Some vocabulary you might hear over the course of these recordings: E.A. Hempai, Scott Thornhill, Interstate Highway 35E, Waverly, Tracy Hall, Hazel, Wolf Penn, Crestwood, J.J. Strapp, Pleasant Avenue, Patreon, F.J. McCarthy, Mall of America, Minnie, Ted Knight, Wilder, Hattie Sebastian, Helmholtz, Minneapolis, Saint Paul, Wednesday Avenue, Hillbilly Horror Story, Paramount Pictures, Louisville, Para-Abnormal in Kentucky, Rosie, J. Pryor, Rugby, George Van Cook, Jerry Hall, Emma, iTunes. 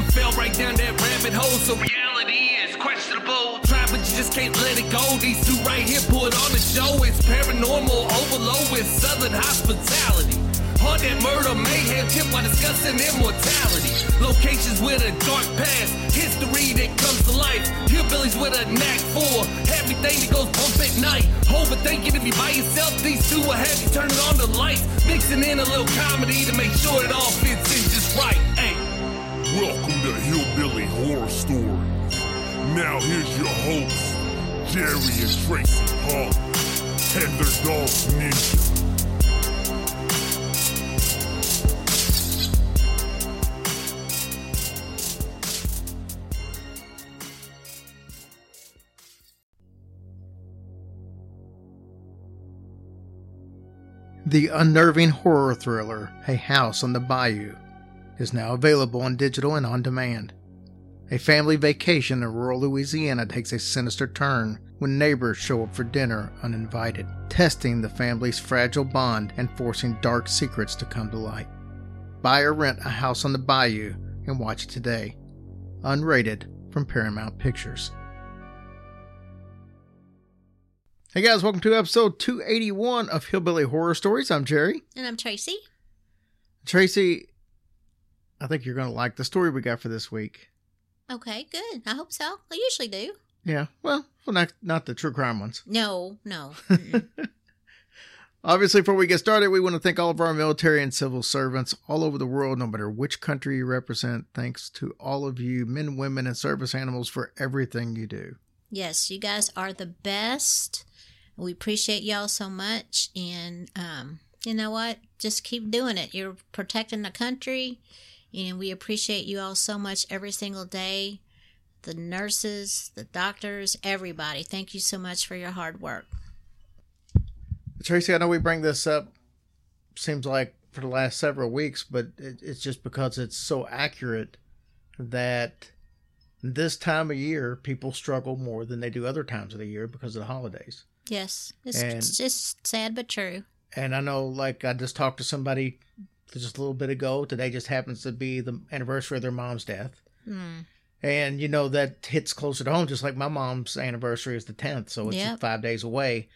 some fell right down that rabbit hole. So reality is questionable. Try, but you just can't let it go. These two right here put on the show. It's paranormal overload with Southern hospitality. Haunt that murder mayhem tip while discussing immortality. Locations with a dark past, history that comes to life. Hillbillies with a knack for everything that goes bump at night. Overthinking if you by yourself, these two will have you turning on the lights. Mixing in a little comedy to make sure it all fits in just right. Hey, welcome to Hillbilly Horror Story. Now here's your hosts, Jerry and Tracy Hall, and their dog Ninja. The unnerving horror thriller, A House on the Bayou, is now available on digital and on demand. A family vacation in rural Louisiana takes a sinister turn when neighbors show up for dinner uninvited, testing the family's fragile bond and forcing dark secrets to come to light. Buy or rent A House on the Bayou and watch it today. Unrated from Paramount Pictures. Hey guys, welcome to episode 281 of Hillbilly Horror Stories. I'm Jerry. And I'm Tracy. Tracy, I think you're going to like the story we got for this week. Okay, good. I hope so. I usually do. Yeah, well not the true crime ones. No. Obviously, before we get started, we want to thank all of our military and civil servants all over the world, no matter which country you represent. Thanks to all of you men, women, and service animals for everything you do. Yes, you guys are the best. We appreciate y'all so much, and you know what? Just keep doing it. You're protecting the country, and we appreciate you all so much every single day. The nurses, the doctors, everybody. Thank you so much for your hard work. Tracy, I know we bring this up, seems like, for the last several weeks, but it's just because it's so accurate that this time of year, people struggle more than they do other times of the year because of the holidays. Yes, it's just sad but true. And I know, like, I just talked to somebody just a little bit ago. Today just happens to be the anniversary of their mom's death. Mm. And, you know, that hits closer to home, just like my mom's anniversary is the 10th, so it's 5 days away.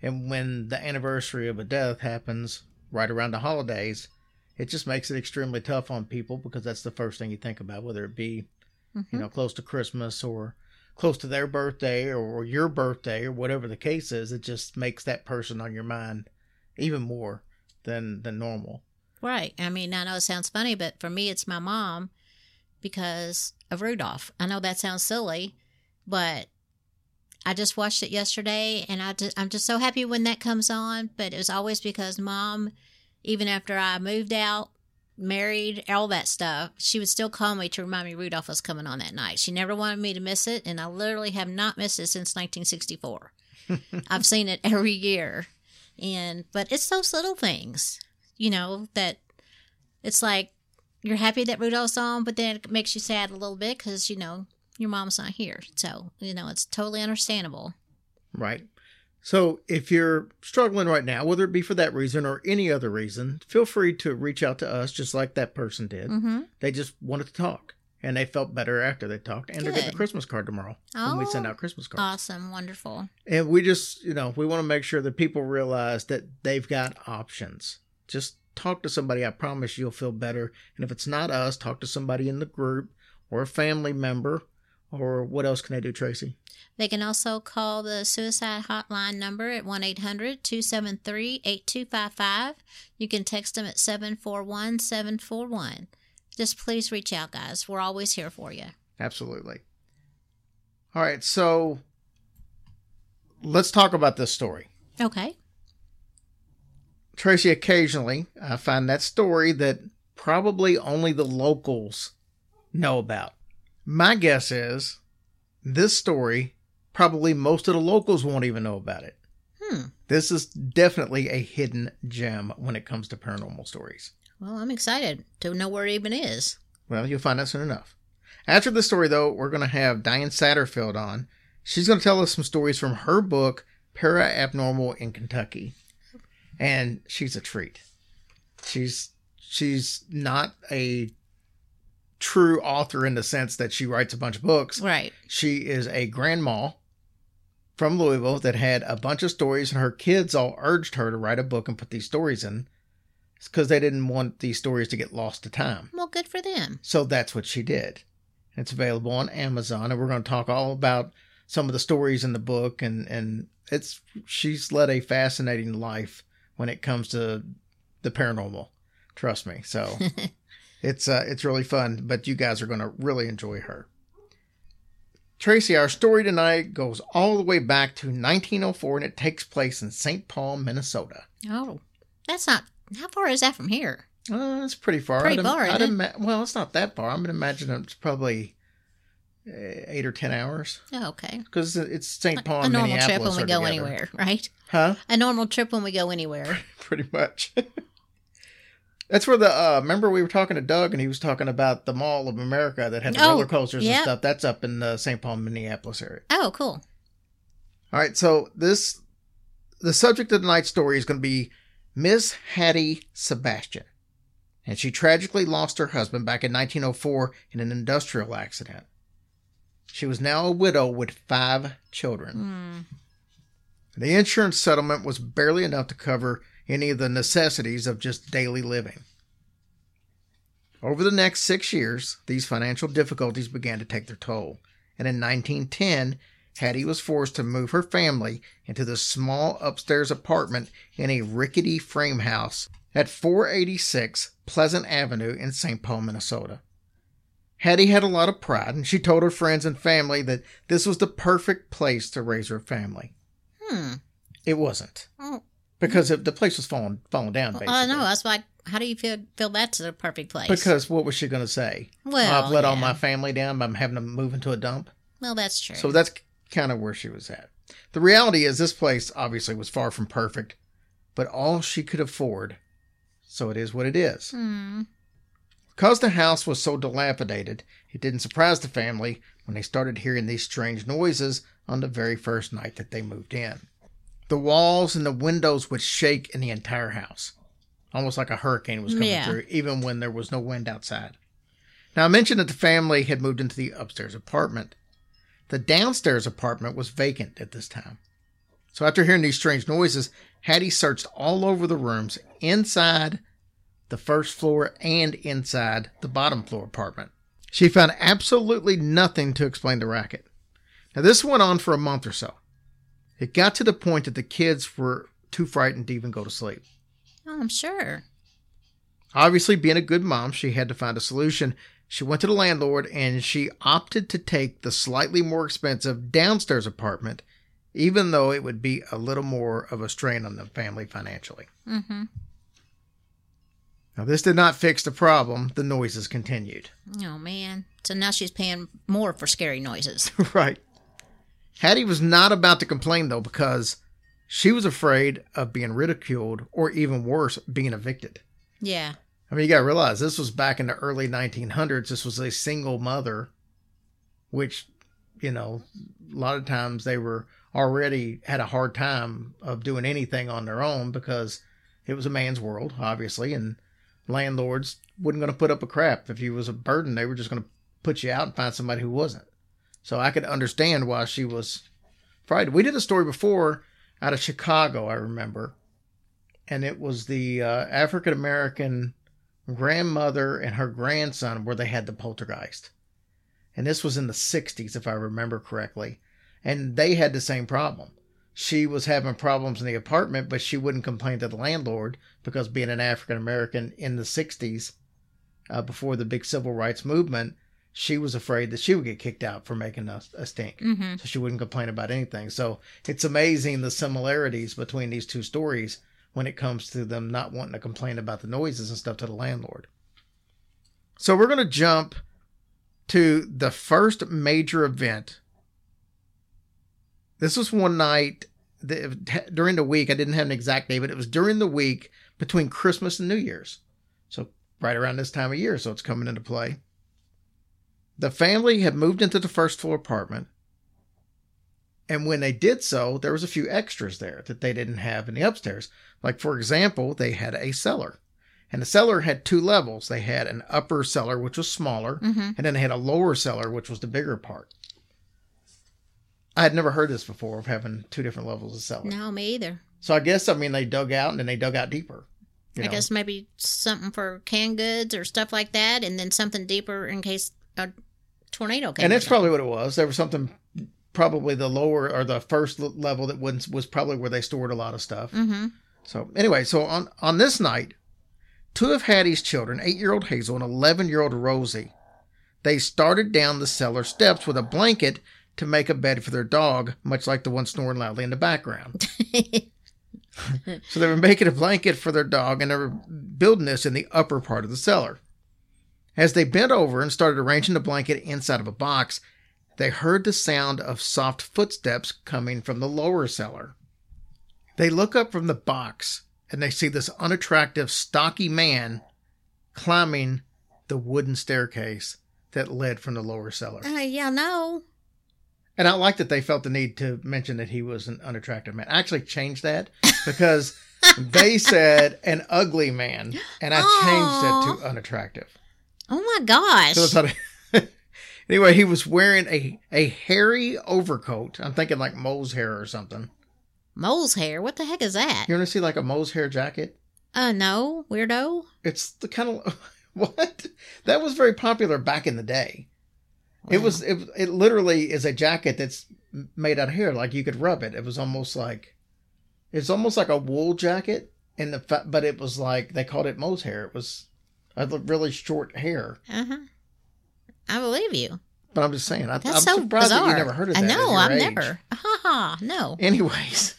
And when the anniversary of a death happens right around the holidays, it just makes it extremely tough on people because that's the first thing you think about, whether it be, mm-hmm, you know, close to Christmas or close to their birthday or your birthday or whatever the case is. It just makes that person on your mind even more than normal. Right. I mean, I know it sounds funny, but for me, it's my mom because of Rudolph. I know that sounds silly, but I just watched it yesterday, and I'm just so happy when that comes on. But it was always because Mom, even after I moved out, married, all that stuff, she would still call me to remind me Rudolph was coming on that night. She never wanted me to miss it, and I literally have not missed it since 1964. I've seen it every year. But it's those little things, you know, that it's like you're happy that Rudolph's on, but then it makes you sad a little bit because, you know, your mom's not here. So, you know, it's totally understandable. Right. So if you're struggling right now, whether it be for that reason or any other reason, feel free to reach out to us just like that person did. Mm-hmm. They just wanted to talk, and they felt better after they talked. And they're getting a Christmas card tomorrow when we send out Christmas cards. Awesome. Wonderful. And we just, you know, we want to make sure that people realize that they've got options. Just talk to somebody. I promise you'll feel better. And if it's not us, talk to somebody in the group or a family member. Or what else can they do, Tracy? They can also call the suicide hotline number at 1-800-273-8255. You can text them at 741-741. Just please reach out, guys. We're always here for you. Absolutely. All right, so let's talk about this story. Okay. Tracy, occasionally I find that story that probably only the locals know about. My guess is this story, probably most of the locals won't even know about it. This is definitely a hidden gem when it comes to paranormal stories. Well, I'm excited to know where it even is. Well, you'll find out soon enough. After the story, though, we're going to have Diane Satterfield on. She's going to tell us some stories from her book, Para-Abnormal in Kentucky. And she's a treat. She's not a true author in the sense that she writes a bunch of books. Right. She is a grandma from Louisville that had a bunch of stories, and her kids all urged her to write a book and put these stories in. It's because they didn't want these stories to get lost to time. Well, good for them. So that's what she did. It's available on Amazon, and we're going to talk all about some of the stories in the book, and it's she's led a fascinating life when it comes to the paranormal. Trust me. So it's really fun, but you guys are going to really enjoy her. Tracy, our story tonight goes all the way back to 1904, and it takes place in Saint Paul, Minnesota. Oh, that's not... How far is that from here? It's pretty far. Pretty far, isn't it? Well, it's not that far. I'm going to imagine it's probably 8 or 10 hours. Oh, okay. Because it's St. Paul and Minneapolis. A normal trip when we go anywhere, right? Huh? A normal trip when we go anywhere. Pretty much. That's where the, remember we were talking to Doug and he was talking about the Mall of America that had the roller coasters and stuff. That's up in the St. Paul, Minneapolis area. Oh, cool. All right. So the subject of tonight's story is going to be Miss Hattie Sebastian, and she tragically lost her husband back in 1904 in an industrial accident. She was now a widow with 5 children. The insurance settlement was barely enough to cover any of the necessities of just daily living. Over the next 6 years, these financial difficulties began to take their toll, and in 1910, Hattie was forced to move her family into the small upstairs apartment in a rickety frame house at 486 Pleasant Avenue in St. Paul, Minnesota. Hattie had a lot of pride, and she told her friends and family that this was the perfect place to raise her family. It wasn't. Because the place was falling down, basically. I know. I was like, how do you feel that's the perfect place? Because what was she going to say? Well, I've let all my family down by having to move into a dump? Well, that's true. So that's kind of where she was at. The reality is this place obviously was far from perfect, but all she could afford, so it is what it is. Because the house was so dilapidated, it didn't surprise the family when they started hearing these strange noises on the very first night that they moved in. The walls and the windows would shake in the entire house, almost like a hurricane was coming through, even when there was no wind outside. Now, I mentioned that the family had moved into the upstairs apartment. The downstairs apartment was vacant at this time. So after hearing these strange noises, Hattie searched all over the rooms inside the first floor and inside the bottom floor apartment. She found absolutely nothing to explain the racket. Now, this went on for a month or so. It got to the point that the kids were too frightened to even go to sleep. Oh, I'm sure. Obviously, being a good mom, she had to find a solution. She went to the landlord, and she opted to take the slightly more expensive downstairs apartment, even though it would be a little more of a strain on the family financially. Now, this did not fix the problem. The noises continued. Oh, man. So now she's paying more for scary noises. Right. Hattie was not about to complain, though, because she was afraid of being ridiculed or, even worse, being evicted. Yeah. I mean, you got to realize this was back in the early 1900s. This was a single mother, which, you know, a lot of times they were already had a hard time of doing anything on their own because it was a man's world, obviously, and landlords weren't going to put up a crap. If you was a burden, they were just going to put you out and find somebody who wasn't. So I could understand why she was frightened. We did a story before out of Chicago, I remember, and it was the African-American grandmother and her grandson where they had the poltergeist, and this was in the 60s if I remember correctly, and they had the same problem. She was having problems in the apartment, but she wouldn't complain to the landlord because being an African American in the 60s, before the big civil rights movement, she was afraid that she would get kicked out for making a stink. So she wouldn't complain about anything. So it's amazing the similarities between these two stories when it comes to them not wanting to complain about the noises and stuff to the landlord. So we're going to jump to the first major event. This was one night during the week. I didn't have an exact day, but it was during the week between Christmas and New Year's. So right around this time of year, so it's coming into play. The family had moved into the first floor apartment. And when they did so, there was a few extras there that they didn't have in the upstairs. Like, for example, they had a cellar. And the cellar had two levels. They had an upper cellar, which was smaller, mm-hmm. and then they had a lower cellar, which was the bigger part. I had never heard this before, of having two different levels of cellar. No, me either. So I guess, I mean, they dug out, and then they dug out deeper. I guess maybe something for canned goods or stuff like that, and then something deeper in case a tornado came. And that's probably what it was. There was something, probably the lower or the first level that was probably where they stored a lot of stuff. Mm-hmm. So anyway, so on this night, two of Hattie's children, 8-year-old Hazel and 11-year-old Rosie, they started down the cellar steps with a blanket to make a bed for their dog, much like the one snoring loudly in the background. So they were making a blanket for their dog, and they were building this in the upper part of the cellar. As they bent over and started arranging the blanket inside of a box, they heard the sound of soft footsteps coming from the lower cellar. They look up from the box, and they see this unattractive, stocky man climbing the wooden staircase that led from the lower cellar. Yeah, no. And I like that they felt the need to mention that he was an unattractive man. I actually changed that because they said an ugly man, and I changed that to unattractive. Oh, my gosh. So anyway, he was wearing a hairy overcoat. I'm thinking like mole's hair or something. Mole's hair? What the heck is that? You want to see like a mole's hair jacket? No, weirdo. It's the kind of... What? That was very popular back in the day. Wow. It literally is a jacket that's made out of hair. Like you could rub it. It's almost like a wool jacket. But it was like, they called it mole's hair. It was a really short hair. Uh-huh. I believe you. But I'm just saying, I'm so surprised bizarre that you never heard of that. I know, I've never. Ha no. Anyways.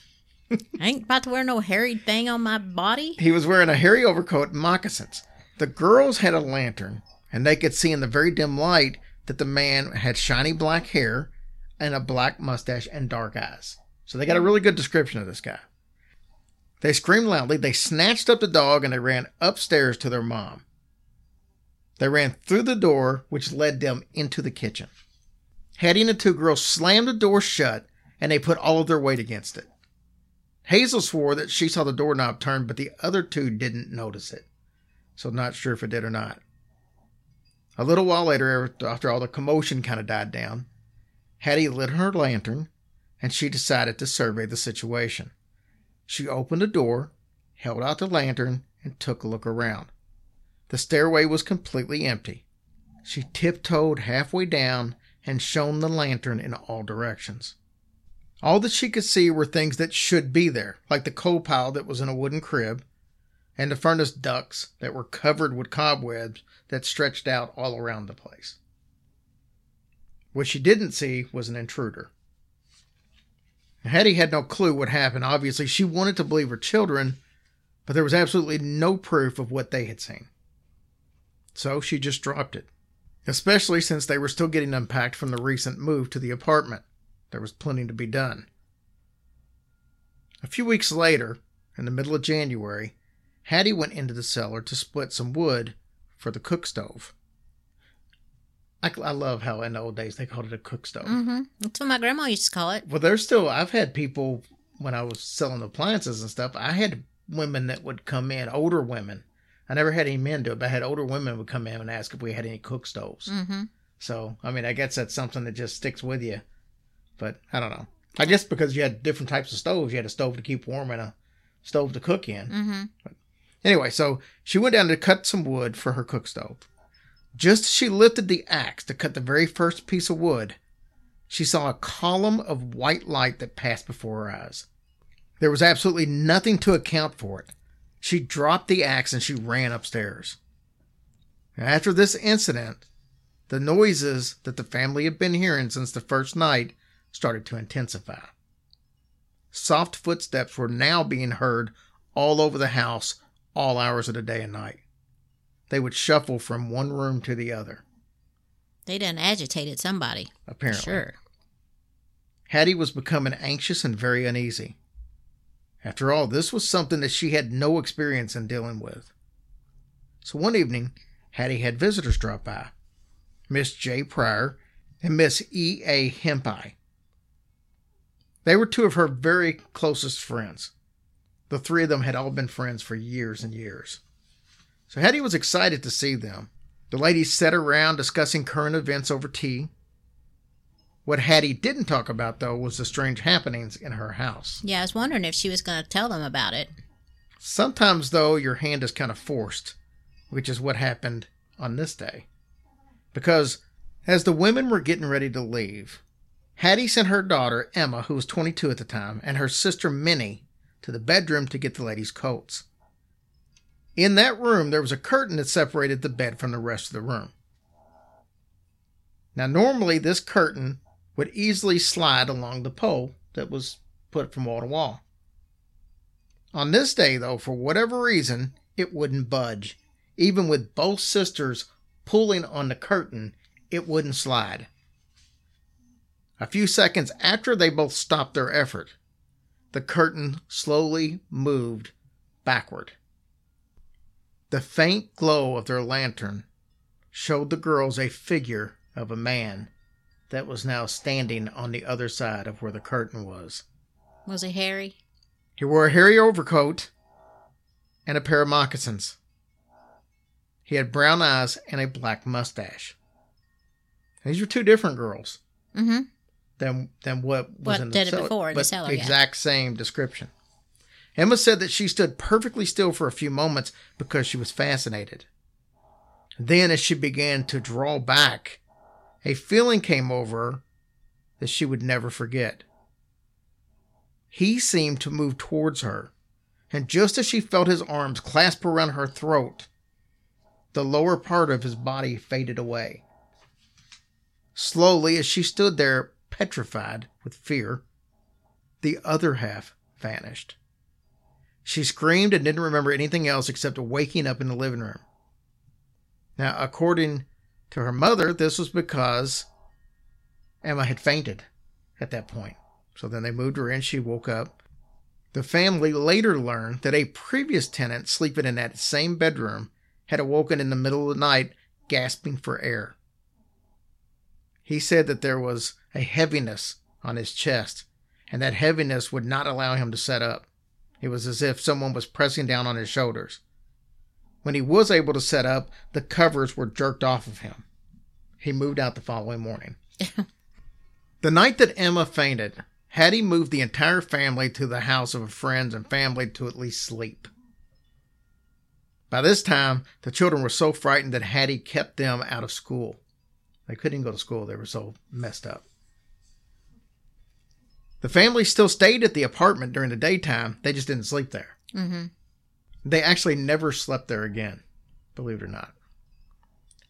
I ain't about to wear no hairy thing on my body. He was wearing a hairy overcoat and moccasins. The girls had a lantern, and they could see in the very dim light that the man had shiny black hair and a black mustache and dark eyes. So they got a really good description of this guy. They screamed loudly. They snatched up the dog and they ran upstairs to their mom. They ran through the door, which led them into the kitchen. Hattie and the two girls slammed the door shut and they put all of their weight against it. Hazel swore that she saw the doorknob turn, but the other two didn't notice it. So not sure if it did or not. A little while later, after all the commotion kind of died down, Hattie lit her lantern, and she decided to survey the situation. She opened the door, held out the lantern, and took a look around. The stairway was completely empty. She tiptoed halfway down and shone the lantern in all directions. All that she could see were things that should be there, like the coal pile that was in a wooden crib, and the furnace ducts that were covered with cobwebs that stretched out all around the place. What she didn't see was an intruder. Hattie had no clue what happened. Obviously, she wanted to believe her children, but there was absolutely no proof of what they had seen. So she just dropped it, especially since they were still getting unpacked from the recent move to the apartment. There was plenty to be done. A few weeks later, in the middle of January, Hattie went into the cellar to split some wood for the cook stove. I love how in the old days they called it a cook stove. Mm-hmm. That's what my grandma used to call it. Well, there's still, I've had people, when I was selling appliances and stuff, I had women that would come in, older women. I never had any men do it, but I had older women would come in and ask if we had any cook stoves. Mm-hmm. So, I mean, I guess that's something that just sticks with you. But I don't know. I guess because you had different types of stoves. You had a stove to keep warm and a stove to cook in. Mm-hmm. But anyway, so she went down to cut some wood for her cook stove. Just as she lifted the axe to cut the very first piece of wood, she saw a column of white light that passed before her eyes. There was absolutely nothing to account for it. She dropped the axe and she ran upstairs. After this incident, the noises that the family had been hearing since the first night started to intensify. Soft footsteps were now being heard all over the house, all hours of the day and night. They would shuffle from one room to the other. They done agitated somebody. Apparently. Sure. Hattie was becoming anxious and very uneasy. After all, this was something that she had no experience in dealing with. So one evening, Hattie had visitors drop by. Miss J. Pryor and Miss E.A. Hempai. They were two of her very closest friends. The three of them had all been friends for years and years. So Hattie was excited to see them. The ladies sat around discussing current events over tea. What Hattie didn't talk about, though, was the strange happenings in her house. Yeah, I was wondering if she was going to tell them about it. Sometimes, though, your hand is kind of forced, which is what happened on this day. Because as the women were getting ready to leave, Hattie sent her daughter, Emma, who was 22 at the time, and her sister, Minnie, to the bedroom to get the ladies' coats. In that room, there was a curtain that separated the bed from the rest of the room. Now, normally, this curtain would easily slide along the pole that was put from wall to wall. On this day, though, for whatever reason, it wouldn't budge. Even with both sisters pulling on the curtain, it wouldn't slide. A few seconds after they both stopped their effort, the curtain slowly moved backward. The faint glow of their lantern showed the girls a figure of a man that was now standing on the other side of where the curtain was. Was he hairy? He wore a hairy overcoat and a pair of moccasins. He had brown eyes and a black mustache. These were two different girls than what was in the cellar. Before, but the cellar, exact same description. Emma said that she stood perfectly still for a few moments because she was fascinated. Then, as she began to draw back, a feeling came over her that she would never forget. He seemed to move towards her, and just as she felt his arms clasp around her throat, the lower part of his body faded away. Slowly, as she stood there, petrified with fear, the other half vanished. She screamed and didn't remember anything else except waking up in the living room. Now, according to her mother, this was because Emma had fainted at that point. So then they moved her in. She woke up. The family later learned that a previous tenant sleeping in that same bedroom had awoken in the middle of the night, gasping for air. He said that there was a heaviness on his chest, and that heaviness would not allow him to sit up. It was as if someone was pressing down on his shoulders. When he was able to sit up, the covers were jerked off of him. He moved out the following morning. The night that Emma fainted, Hattie moved the entire family to the house of a friend and family to at least sleep. By this time, the children were so frightened that Hattie kept them out of school. They couldn't even go to school. They were so messed up. The family still stayed at the apartment during the daytime. They just didn't sleep there. Mm-hmm. They actually never slept there again, believe it or not.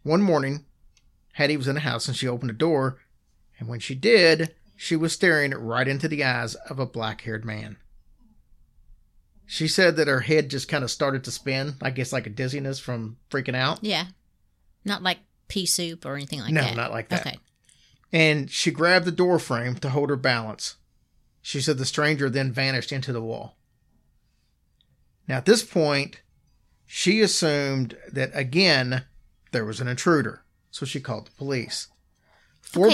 One morning, Hattie was in the house and she opened the door. And when she did, she was staring right into the eyes of a black-haired man. She said that her head just kind of started to spin, I guess like a dizziness from freaking out. Yeah. Not like pea soup or anything like that. No, not like that. Okay. And she grabbed the door frame to hold her balance. She said the stranger then vanished into the wall. Now, at this point, she assumed that, again, there was an intruder. So she called the police. Well,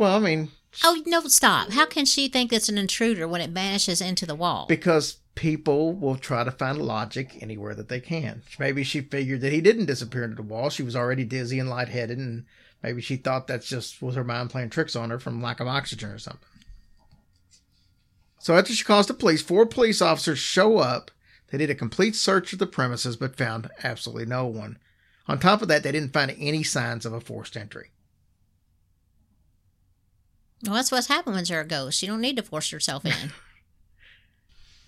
I mean... Oh, no, stop. How can she think it's an intruder when it vanishes into the wall? Because people will try to find logic anywhere that they can. Maybe she figured that he didn't disappear into the wall. She was already dizzy and lightheaded, and maybe she thought that's just was her mind playing tricks on her from lack of oxygen or something. So after she calls the police, 4 police officers show up. They did a complete search of the premises but found absolutely no one. On top of that, they didn't find any signs of a forced entry. Well, that's what's happened when you're a ghost. You don't need to force yourself in.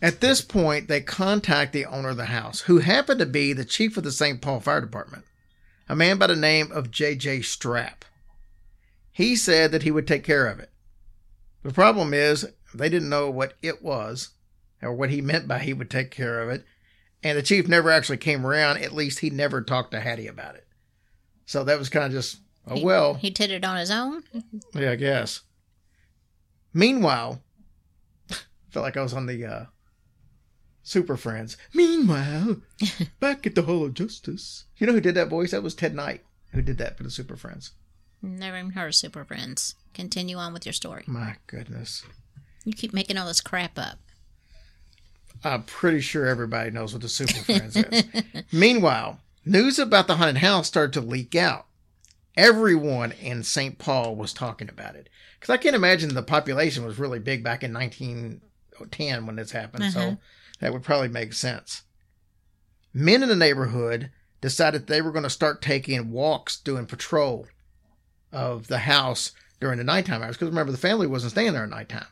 At this point, they contact the owner of the house, who happened to be the chief of the Saint Paul Fire Department, a man by the name of J.J. Strapp. He said that he would take care of it. The problem is, they didn't know what it was, or what he meant by he would take care of it, and the chief never actually came around. At least he never talked to Hattie about it. So that was kind of just, He did it on his own? Yeah, I guess. Meanwhile, I felt like I was on the Super Friends. Meanwhile, back at the Hall of Justice. You know who did that voice? That was Ted Knight, who did that for the Super Friends. Never even heard of Super Friends. Continue on with your story. My goodness. You keep making all this crap up. I'm pretty sure everybody knows what the Super Friends is. Meanwhile, news about the haunted house started to leak out. Everyone in St. Paul was talking about it. Because I can't imagine the population was really big back in 1910 when this happened. Uh-huh. So that would probably make sense. Men in the neighborhood decided they were going to start taking walks, doing patrol of the house during the nighttime hours. Because remember, the family wasn't staying there at nighttime.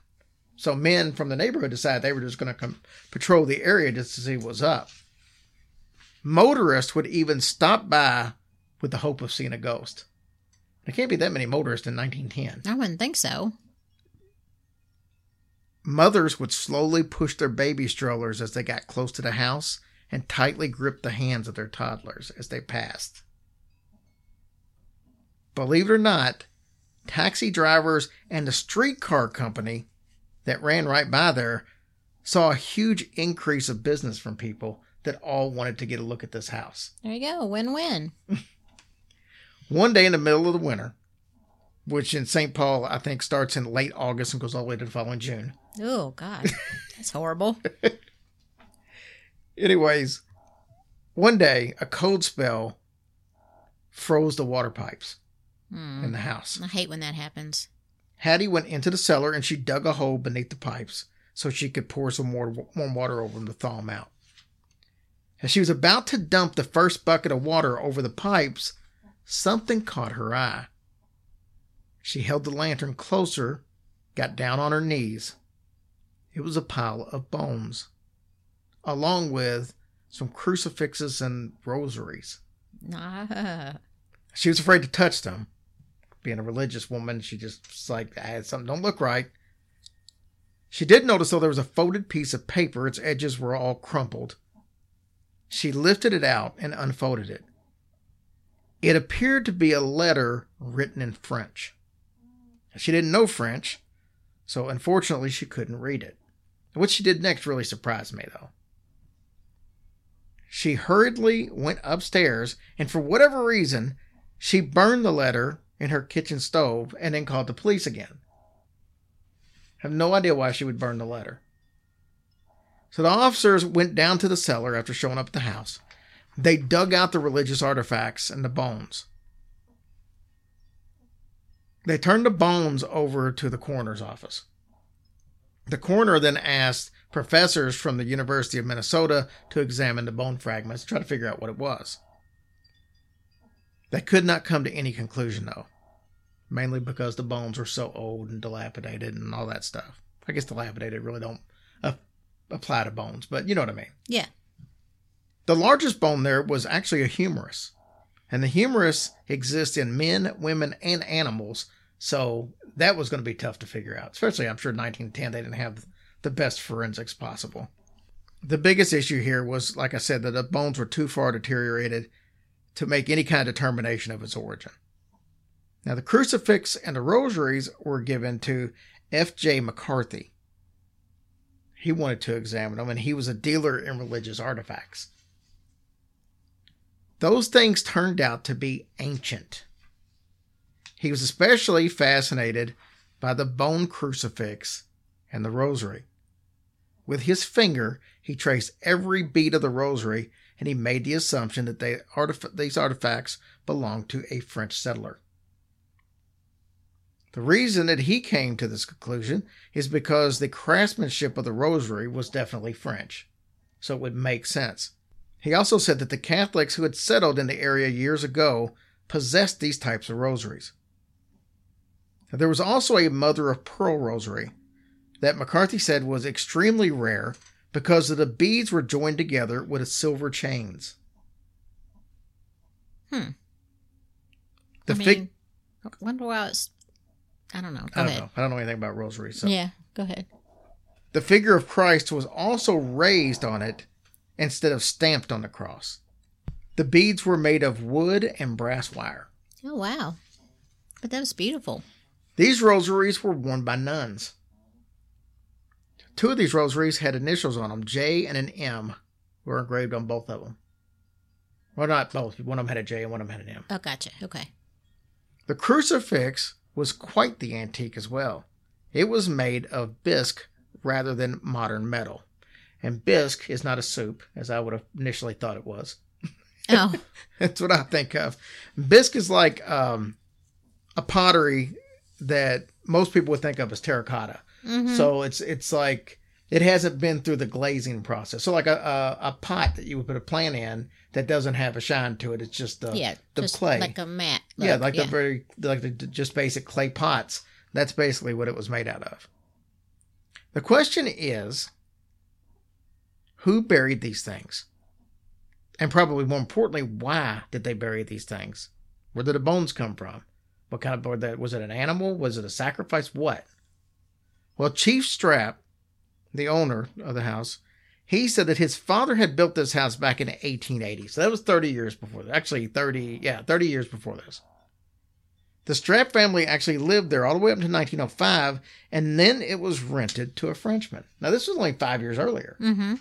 So men from the neighborhood decided they were just going to come patrol the area just to see what's up. Motorists would even stop by with the hope of seeing a ghost. There can't be that many motorists in 1910. I wouldn't think so. Mothers would slowly push their baby strollers as they got close to the house and tightly grip the hands of their toddlers as they passed. Believe it or not, taxi drivers and the streetcar company that ran right by there saw a huge increase of business from people that all wanted to get a look at this house. There you go. Win-win. One day in the middle of the winter, which in St. Paul, I think, starts in late August and goes all the way to the following June. Oh, God. That's horrible. Anyways, one day, a cold spell froze the water pipes in the house. I hate when that happens. Hattie went into the cellar and she dug a hole beneath the pipes so she could pour some warm water over them to thaw them out. As she was about to dump the first bucket of water over the pipes, something caught her eye. She held the lantern closer, got down on her knees. It was a pile of bones, along with some crucifixes and rosaries. Nah. She was afraid to touch them. Being a religious woman, she just was like, something don't look right. She did notice, though, there was a folded piece of paper. Its edges were all crumpled. She lifted it out and unfolded it. It appeared to be a letter written in French. She didn't know French, so unfortunately she couldn't read it. What she did next really surprised me, though. She hurriedly went upstairs, and for whatever reason, she burned the letter in her kitchen stove and then called the police again. I have no idea why she would burn the letter. So the officers went down to the cellar after showing up at the house. They dug out the religious artifacts and the bones. They turned the bones over to the coroner's office. The coroner then asked professors from the University of Minnesota to examine the bone fragments to try to figure out what it was. They could not come to any conclusion, though, mainly because the bones were so old and dilapidated and all that stuff. I guess dilapidated really don't apply to bones, but you know what I mean. Yeah. The largest bone there was actually a humerus. And the humerus exists in men, women, and animals. So that was going to be tough to figure out. Especially, I'm sure, in 1910, they didn't have the best forensics possible. The biggest issue here was, like I said, that the bones were too far deteriorated to make any kind of determination of its origin. Now, the crucifix and the rosaries were given to F.J. McCarthy. He wanted to examine them, and he was a dealer in religious artifacts. Those things turned out to be ancient. He was especially fascinated by the bone crucifix and the rosary. With his finger, he traced every bead of the rosary, and he made the assumption that these artifacts belonged to a French settler. The reason that he came to this conclusion is because the craftsmanship of the rosary was definitely French, so it would make sense. He also said that the Catholics who had settled in the area years ago possessed these types of rosaries. Now, there was also a mother-of-pearl rosary that McCarthy said was extremely rare because the beads were joined together with silver chains. I wonder why it's... I don't know. Go ahead. I don't know anything about rosaries. So. Yeah, go ahead. The figure of Christ was also raised on it instead of stamped on the cross. The beads were made of wood and brass wire. Oh, wow. But that was beautiful. These rosaries were worn by nuns. Two of these rosaries had initials on them. J and an M were engraved on both of them. Well, not both. One of them had a J and one of them had an M. Oh, gotcha. Okay. The crucifix was quite the antique as well. It was made of bisque rather than modern metal. And bisque is not a soup, as I would have initially thought it was. Oh. That's what I think of. Bisque is like a pottery that most people would think of as terracotta. Mm-hmm. So it's like it hasn't been through the glazing process. So like a pot that you would put a plant in that doesn't have a shine to it. It's just the clay. Like a mat. Look. Yeah, like the just basic clay pots. That's basically what it was made out of. The question is, who buried these things? And probably more importantly, why did they bury these things? Where did the bones come from? What kind of bird that was? It an animal? Was it a sacrifice? What? Well, Chief Strapp, the owner of the house, he said that his father had built this house back in 1880. So that was 30 years before. Actually, 30 years before this. The Strapp family actually lived there all the way up to 1905, and then it was rented to a Frenchman. Now, this was only 5 years earlier. Mm-hmm.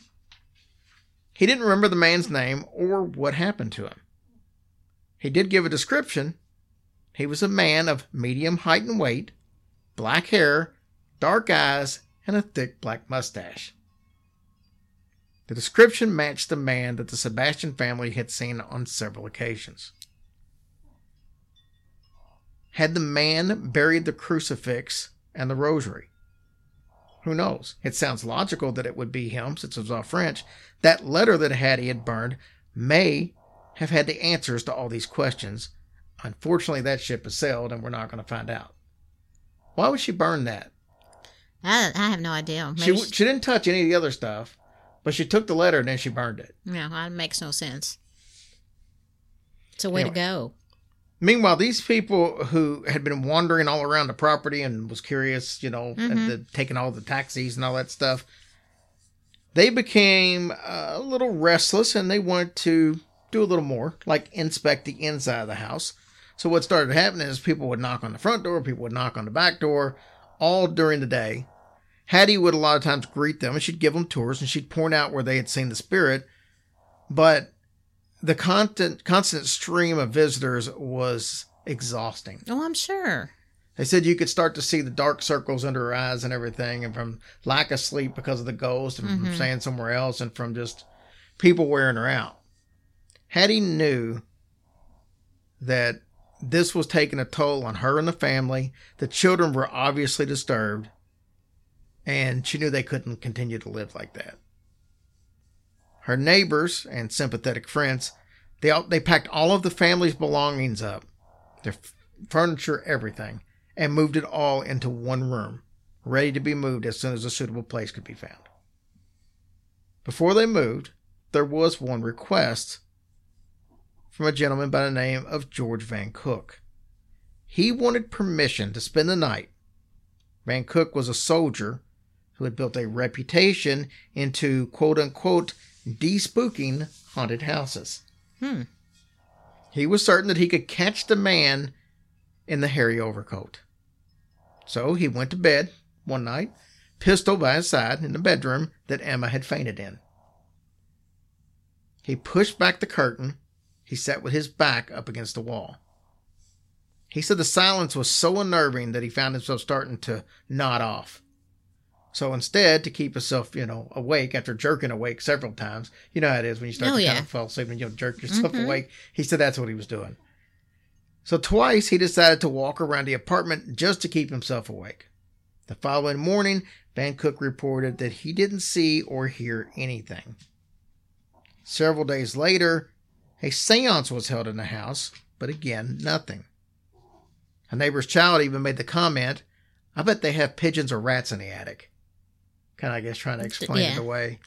He didn't remember the man's name or what happened to him. He did give a description. He was a man of medium height and weight, black hair, dark eyes, and a thick black mustache. The description matched the man that the Sebastian family had seen on several occasions. Had the man buried the crucifix and the rosary? Who knows? It sounds logical that it would be him, since it was all French. That letter that Hattie had burned may have had the answers to all these questions. Unfortunately, that ship has sailed, and we're not going to find out. Why would she burn that? I have no idea. She didn't touch any of the other stuff, but she took the letter and then she burned it. No, that makes no sense. It's a way to go. Meanwhile, these people who had been wandering all around the property and was curious, mm-hmm. and taking all the taxis and all that stuff, they became a little restless and they wanted to do a little more, like inspect the inside of the house. So what started happening is people would knock on the front door, people would knock on the back door, all during the day. Hattie would a lot of times greet them and she'd give them tours and she'd point out where they had seen the spirit, but the constant stream of visitors was exhausting. Oh, I'm sure. They said you could start to see the dark circles under her eyes and everything, and from lack of sleep because of the ghost, and mm-hmm. from staying somewhere else, and from just people wearing her out. Hattie knew that this was taking a toll on her and the family. The children were obviously disturbed, and she knew they couldn't continue to live like that. Her neighbors and sympathetic friends, they packed all of the family's belongings up, their furniture, everything, and moved it all into one room, ready to be moved as soon as a suitable place could be found. Before they moved, there was one request from a gentleman by the name of George Van Cook. He wanted permission to spend the night. Van Cook was a soldier who had built a reputation into, quote-unquote, de-spooking haunted houses. He was certain that he could catch the man in the hairy overcoat. So he went to bed one night, pistol by his side in the bedroom that Emma had fainted in. He pushed back the curtain. He sat with his back up against the wall. He said the silence was so unnerving that he found himself starting to nod off. So instead, to keep himself, awake after jerking awake several times, you know how it is when you start to kind of fall asleep and you'll jerk yourself mm-hmm. awake. He said that's what he was doing. So twice he decided to walk around the apartment just to keep himself awake. The following morning, Van Cook reported that he didn't see or hear anything. Several days later, a seance was held in the house, but again, nothing. A neighbor's child even made the comment, "I bet they have pigeons or rats in the attic." Kind of, I guess, trying to explain it away.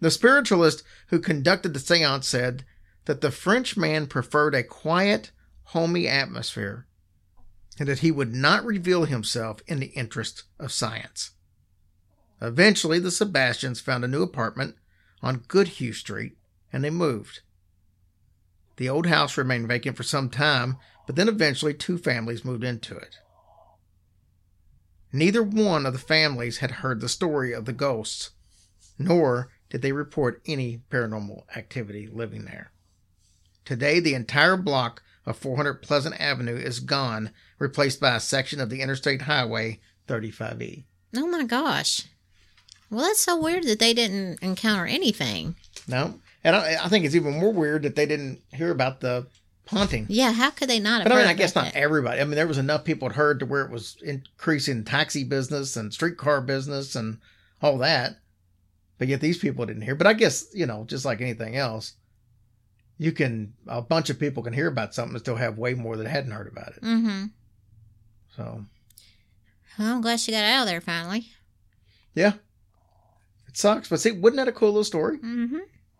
The spiritualist who conducted the seance said that the French man preferred a quiet, homey atmosphere and that he would not reveal himself in the interest of science. Eventually, the Sebastians found a new apartment on Goodhue Street, and they moved. The old house remained vacant for some time, but then eventually two families moved into it. Neither one of the families had heard the story of the ghosts, nor did they report any paranormal activity living there. Today, the entire block of 400 Pleasant Avenue is gone, replaced by a section of the Interstate Highway 35E. Oh my gosh. Well, that's so weird that they didn't encounter anything. No. And I think it's even more weird that they didn't hear about the haunting. Yeah, how could they not have heard? But I mean, I guess not everybody. I mean, there was enough people had heard to where it was increasing taxi business and streetcar business and all that. But yet these people didn't hear. But I guess, you know, just like anything else, you can, a bunch of people can hear about something and still have way more that hadn't heard about it. Mm-hmm. So. Well, I'm glad she got out of there finally. Yeah. It sucks. But see, wasn't that a cool little story? Mm-hmm.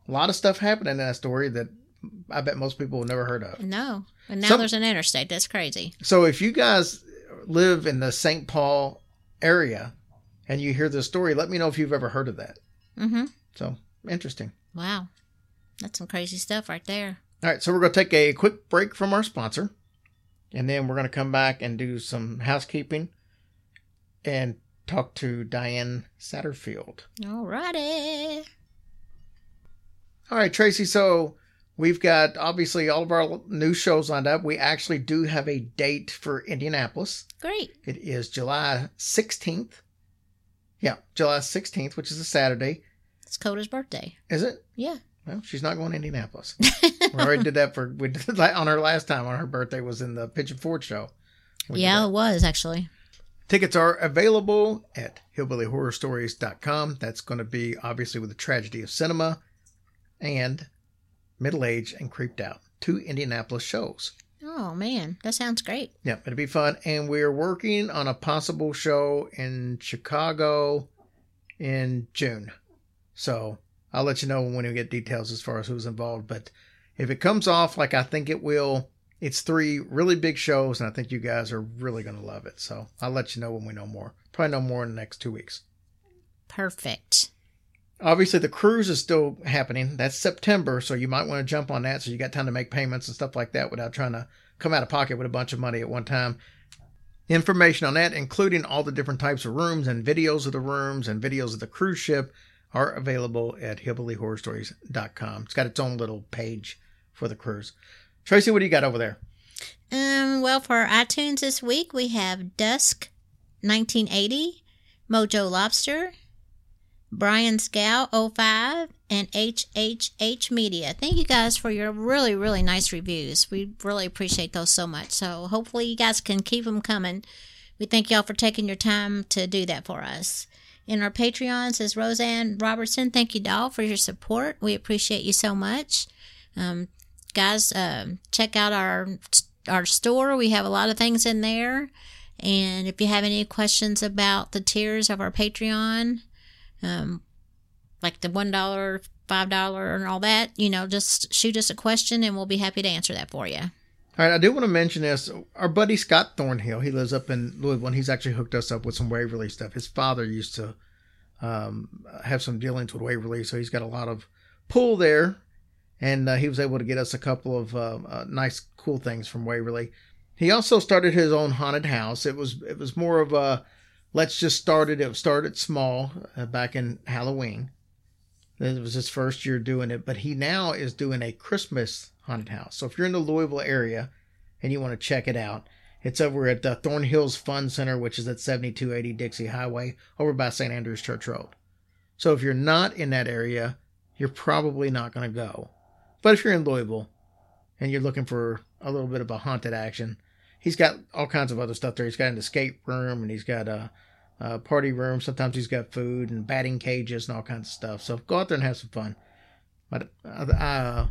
A lot of stuff happened in that story that I bet most people have never heard of. No. And now there's an interstate. That's crazy. So if you guys live in the Saint Paul area and you hear this story, let me know if you've ever heard of that. Mm-hmm. So, interesting. Wow. That's some crazy stuff right there. All right. So we're going to take a quick break from our sponsor. And then we're going to come back and do some housekeeping and talk to Diane Satterfield. All righty. All right, Tracy. So we've got, obviously, all of our new shows lined up. We actually do have a date for Indianapolis. Great. It is July 16th. Yeah, July 16th, which is a Saturday. It's Coda's birthday. Is it? Yeah. Well, she's not going to Indianapolis. We already did that on her last time on her birthday was in the Pigeon Forge show. Yeah, it was, actually. Tickets are available at hillbillyhorrorstories.com. That's going to be, obviously, with the tragedy of cinema and middle-aged and creeped out. 2 Indianapolis shows. Oh, man. That sounds great. Yeah, it'll be fun. And we're working on a possible show in Chicago in June. So I'll let you know when we get details as far as who's involved. But if it comes off like I think it will, it's 3 really big shows, and I think you guys are really going to love it. So I'll let you know when we know more. Probably know more in the next 2 weeks. Perfect. Obviously, the cruise is still happening. That's September, so you might want to jump on that so you got time to make payments and stuff like that without trying to come out of pocket with a bunch of money at one time. Information on that, including all the different types of rooms and videos of the rooms and videos of the cruise ship, are available at hillbillyhorrorstories.com. It's got its own little page for the cruise. Tracy, what do you got over there? Well, for iTunes this week, we have Dusk 1980, Mojo Lobster, Brian Scow 05, and HHH Media. Thank you guys for your really, really nice reviews. We really appreciate those so much. So hopefully you guys can keep them coming. We thank y'all for taking your time to do that for us. In our Patreon says Roseanne Robertson. Thank you, doll, for your support. We appreciate you so much. Guys, check out our store. We have a lot of things in there. And if you have any questions about the tiers of our Patreon, like the $1, $5, and all that, you know, just shoot us a question and we'll be happy to answer that for you. All right. I do want to mention this. Our buddy Scott Thornhill, he lives up in Louisville, and he's actually hooked us up with some Waverly stuff. His father used to have some dealings with Waverly, so he's got a lot of pull there. And he was able to get us a couple of nice, cool things from Waverly. He also started his own haunted house. It was more of a let's just start it. It started small back in Halloween. It was his first year doing it, but he now is doing a Christmas haunted house. So if you're in the Louisville area and you want to check it out, it's over at the Thornhill's Fun Center, which is at 7280 Dixie Highway over by St. Andrews Church Road. So if you're not in that area, you're probably not going to go. But if you're in Louisville and you're looking for a little bit of a haunted action, he's got all kinds of other stuff there. He's got an escape room, and he's got a party room. Sometimes he's got food and batting cages and all kinds of stuff. So go out there and have some fun. But I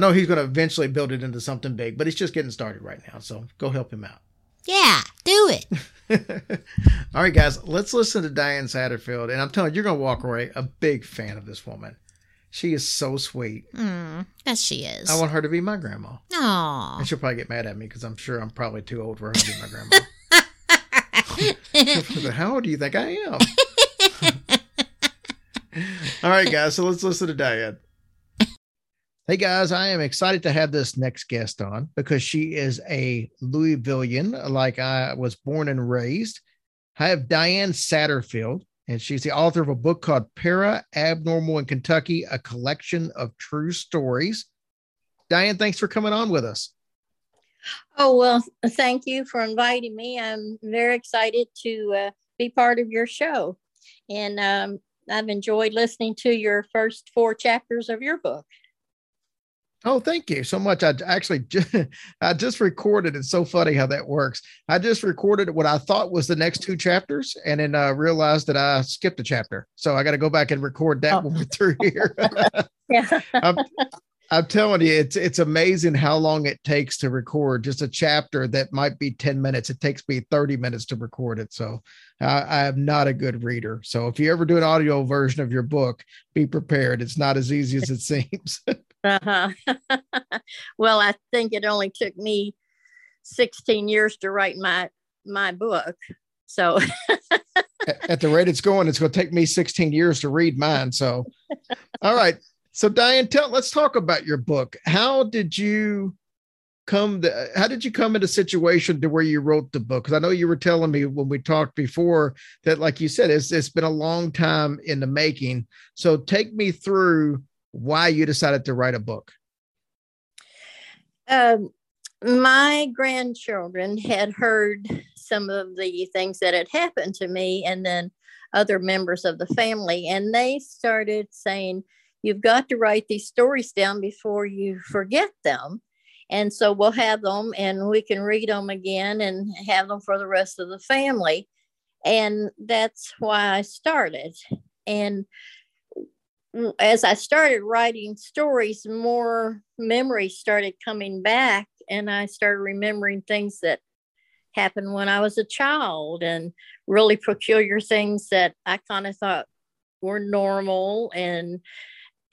know he's going to eventually build it into something big, but he's just getting started right now. So go help him out. Yeah, do it. All right, guys, let's listen to Diane Satterfield. And I'm telling you, you're going to walk away a big fan of this woman. She is so sweet. Yes, she is. I want her to be my grandma. Aww. And she'll probably get mad at me because I'm sure I'm probably too old for her to be my grandma. How old do you think I am? All right, guys. So let's listen to Diane. Hey, guys. I am excited to have this next guest on because she is a Louisvillian, like I was born and raised. I have Diane Satterfield. And she's the author of a book called Para-Abnormal in Kentucky, a collection of true stories. Diane, thanks for coming on with us. Oh, well, thank you for inviting me. I'm very excited to be part of your show. And I've enjoyed listening to your first four chapters of your book. Oh, thank you so much. I actually, I just recorded. It's so funny how that works. I just recorded what I thought was the next two chapters and then realized that I skipped a chapter. So I got to go back and record that when we're through here. Yeah. I'm telling you, it's amazing how long it takes to record just a chapter that might be 10 minutes. It takes me 30 minutes to record it. So I am not a good reader. So if you ever do an audio version of your book, be prepared. It's not as easy as it seems. Uh-huh. Well, I think it only took me 16 years to write my book. So at the rate it's going to take me 16 years to read mine. So, all right. So Diane, let's talk about your book. How did you come into a situation to where you wrote the book? Because I know you were telling me when we talked before that, like you said, it's been a long time in the making. So take me through why you decided to write a book. My grandchildren had heard some of the things that had happened to me and then other members of the family. And they started saying, "You've got to write these stories down before you forget them." And so we'll have them and we can read them again and have them for the rest of the family. And that's why I started. And as I started writing stories, more memories started coming back. And I started remembering things that happened when I was a child and really peculiar things that I kind of thought were normal. And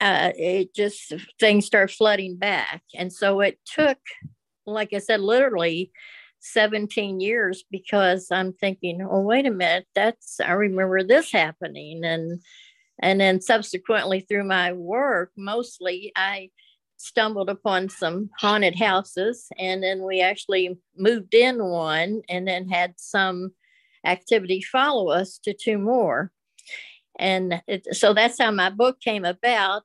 it just, things start flooding back. And so it took, like I said, literally 17 years because I'm thinking, oh, wait a minute, I remember this happening. And then subsequently through my work, mostly I stumbled upon some haunted houses, and then we actually moved in one and then had some activity follow us to two more. And so that's how my book came about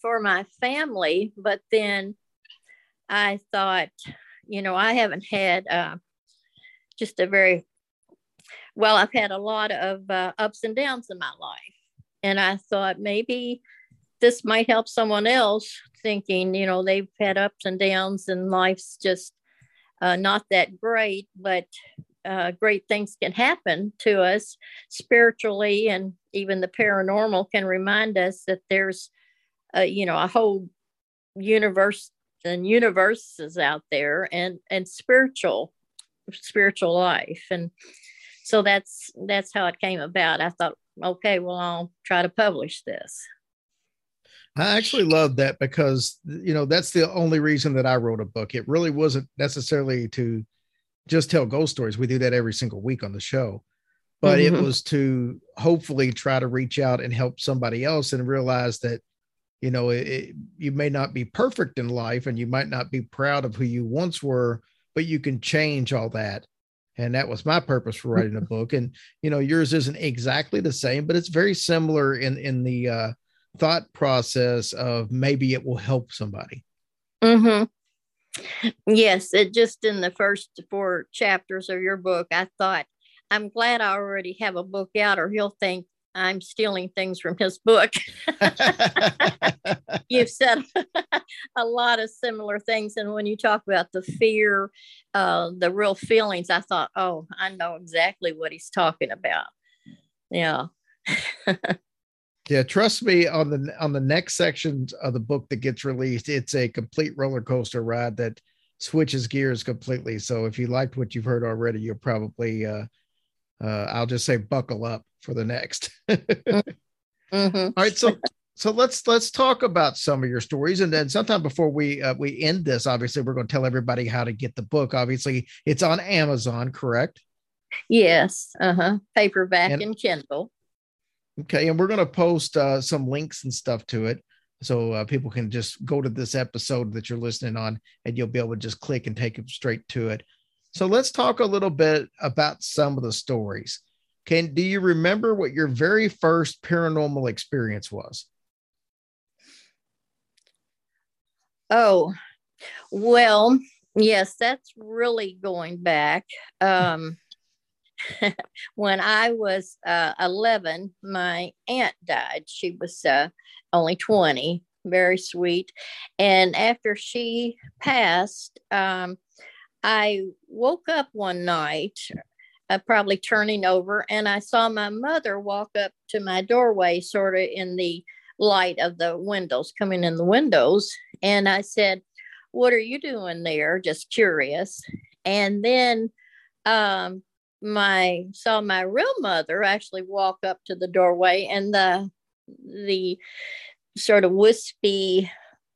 for my family. But then I thought, I haven't had I've had a lot of ups and downs in my life. And I thought maybe this might help someone else thinking, they've had ups and downs and life's just not that great, but great things can happen to us spiritually, and even the paranormal can remind us that there's, a whole universe and universes out there, and spiritual life, and so that's how it came about. I thought, okay, well, I'll try to publish this. I actually love that because that's the only reason that I wrote a book. It really wasn't necessarily to just tell ghost stories. We do that every single week on the show, but It was to hopefully try to reach out and help somebody else and realize that, you may not be perfect in life and you might not be proud of who you once were, but you can change all that. And that was my purpose for writing a book. And, yours isn't exactly the same, but it's very similar in the thought process of maybe it will help somebody. Mm-hmm. Yes, it just in the first four chapters of your book, I thought, I'm glad I already have a book out, or he'll think I'm stealing things from his book. You've said a lot of similar things. And when you talk about the fear, the real feelings, I thought, oh, I know exactly what he's talking about. Yeah. Yeah, trust me, on the next sections of the book that gets released, it's a complete roller coaster ride that switches gears completely. So if you liked what you've heard already, you'll probably, I'll just say, buckle up for the next. All right, so let's talk about some of your stories, and then sometime before we end this, obviously we're going to tell everybody how to get the book. Obviously, it's on Amazon, correct? Yes, paperback and Kindle. Okay. And we're going to post some links and stuff to it. So people can just go to this episode that you're listening on and you'll be able to just click and take them straight to it. So let's talk a little bit about some of the stories. Do you remember what your very first paranormal experience was? Oh, well, yes, that's really going back. When I was 11, my aunt died. She was only 20, very sweet. And after she passed, I woke up one night, probably turning over, and I saw my mother walk up to my doorway, sort of in the light of the windows, coming in the windows. And I said, "What are you doing there?" Just curious. And then saw my real mother actually walk up to the doorway, and the sort of wispy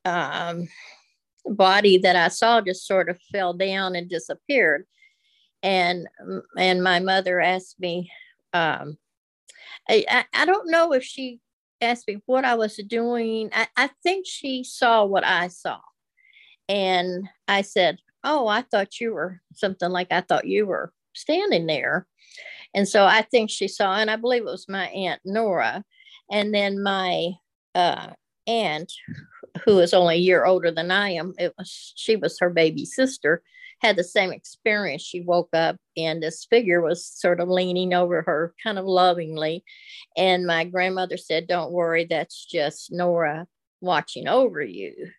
body that I saw just sort of fell down and disappeared. And my mother asked me, I don't know if she asked me what I was doing. I think she saw what I saw. And I said, "Oh, I thought you were something, like I thought you were standing there." And so I think she saw, and I believe it was my Aunt Nora. And then my aunt, who is only a year older than I am, she was her baby sister, had the same experience. She woke up and this figure was sort of leaning over her, kind of lovingly. And my grandmother said, "Don't worry, that's just Nora watching over you."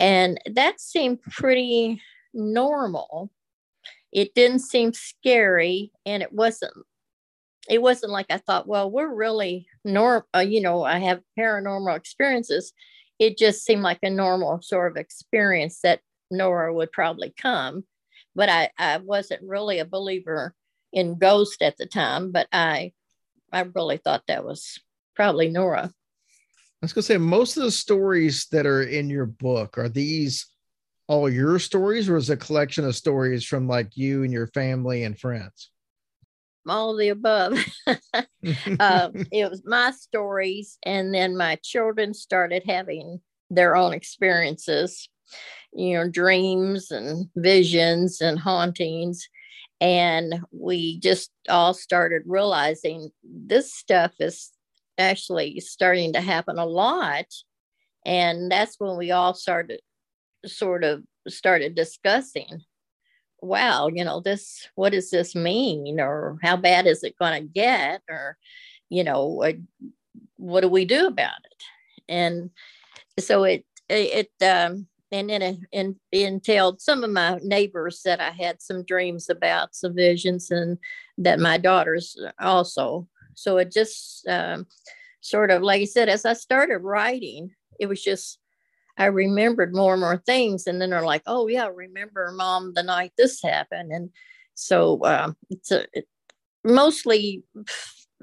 And that seemed pretty normal. It didn't seem scary, and it wasn't like I thought, well, we're really normal, I have paranormal experiences. It just seemed like a normal sort of experience that Nora would probably come. But I wasn't really a believer in ghosts at the time, but I really thought that was probably Nora. I was going to say, most of the stories that are in your book, are these all your stories, or is it a collection of stories from like you and your family and friends? All of the above. It was my stories, and then my children started having their own experiences, dreams and visions and hauntings. And we just all started realizing this stuff is actually starting to happen a lot. And that's when we all started discussing, wow, this, what does this mean? Or how bad is it going to get? Or, what do we do about it? And so and then it entailed some of my neighbors that I had some dreams about, some visions, and that my daughters also. So it just sort of, like I said, as I started writing, it was just, I remembered more and more things. And then they're like, "Oh yeah, remember Mom, the night this happened." And so it's mostly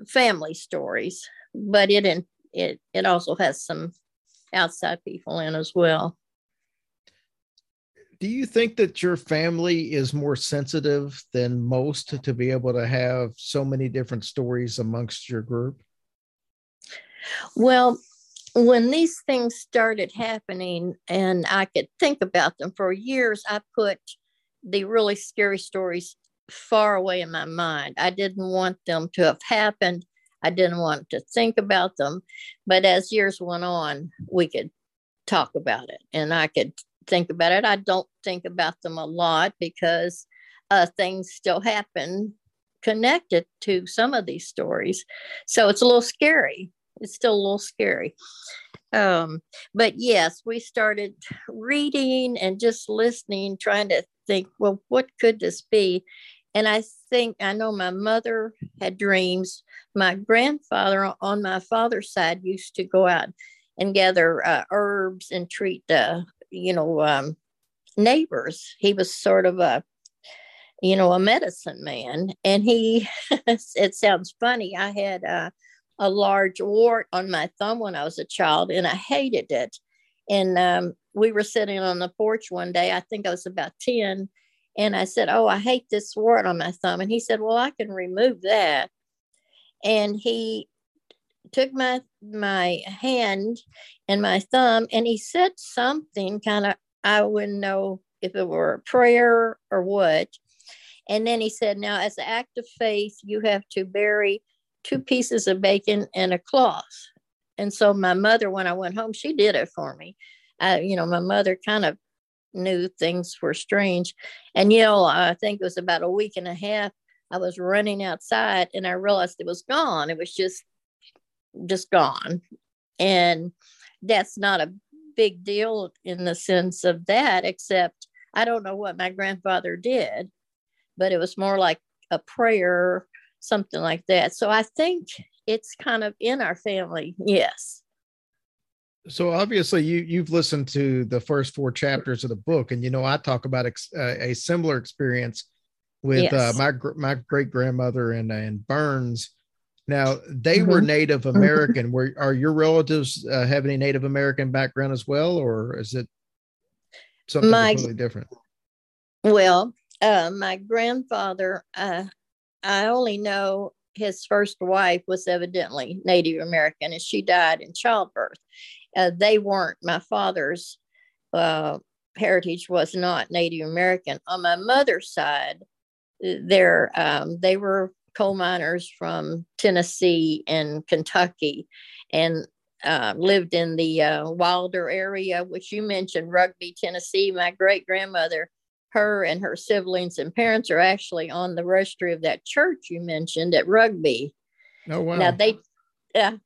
family stories, but it also has some outside people in as well. Do you think that your family is more sensitive than most to be able to have so many different stories amongst your group? Well, when these things started happening and I could think about them for years, I put the really scary stories far away in my mind. I didn't want them to have happened. I didn't want to think about them. But as years went on, we could talk about it and I could think about it. I don't think about them a lot because things still happen connected to some of these stories. So it's a little scary. It's still a little scary. But yes, we started reading and just listening, trying to think, well, what could this be? And I know my mother had dreams. My grandfather on my father's side used to go out and gather herbs and treat neighbors. He was sort of a medicine man. And he, it sounds funny. I had a large wart on my thumb when I was a child, and I hated it. And we were sitting on the porch one day, I think I was about 10. And I said, "Oh, I hate this wart on my thumb." And he said, "Well, I can remove that." And he took my hand and my thumb, and he said something, kind of, I wouldn't know if it were a prayer or what. And then he said, "Now, as an act of faith, you have to bury 2 pieces of bacon and a cloth." And so my mother, when I went home, she did it for me. My mother kind of knew things were strange. And, I think it was about a week and a half I was running outside and I realized it was gone. It was just gone. And that's not a big deal in the sense of that, except I don't know what my grandfather did, but it was more like a prayer, something like that. So I think it's kind of in our family. Yes. So obviously you've listened to the first four chapters of the book, and, you know, I talk about a similar experience with my great grandmother and Burns. Now they were Native American. Are your relatives have any Native American background as well? Or is it something completely different? Well, my grandfather, I only know his first wife was evidently Native American, and she died in childbirth. They weren't. My father's heritage was not Native American. On my mother's side, they were coal miners from Tennessee and Kentucky, and lived in the Wilder area, which you mentioned, Rugby, Tennessee. My great-grandmother, her and her siblings and parents are actually on the registry of that church you mentioned at Rugby. Oh, wow. Now they, now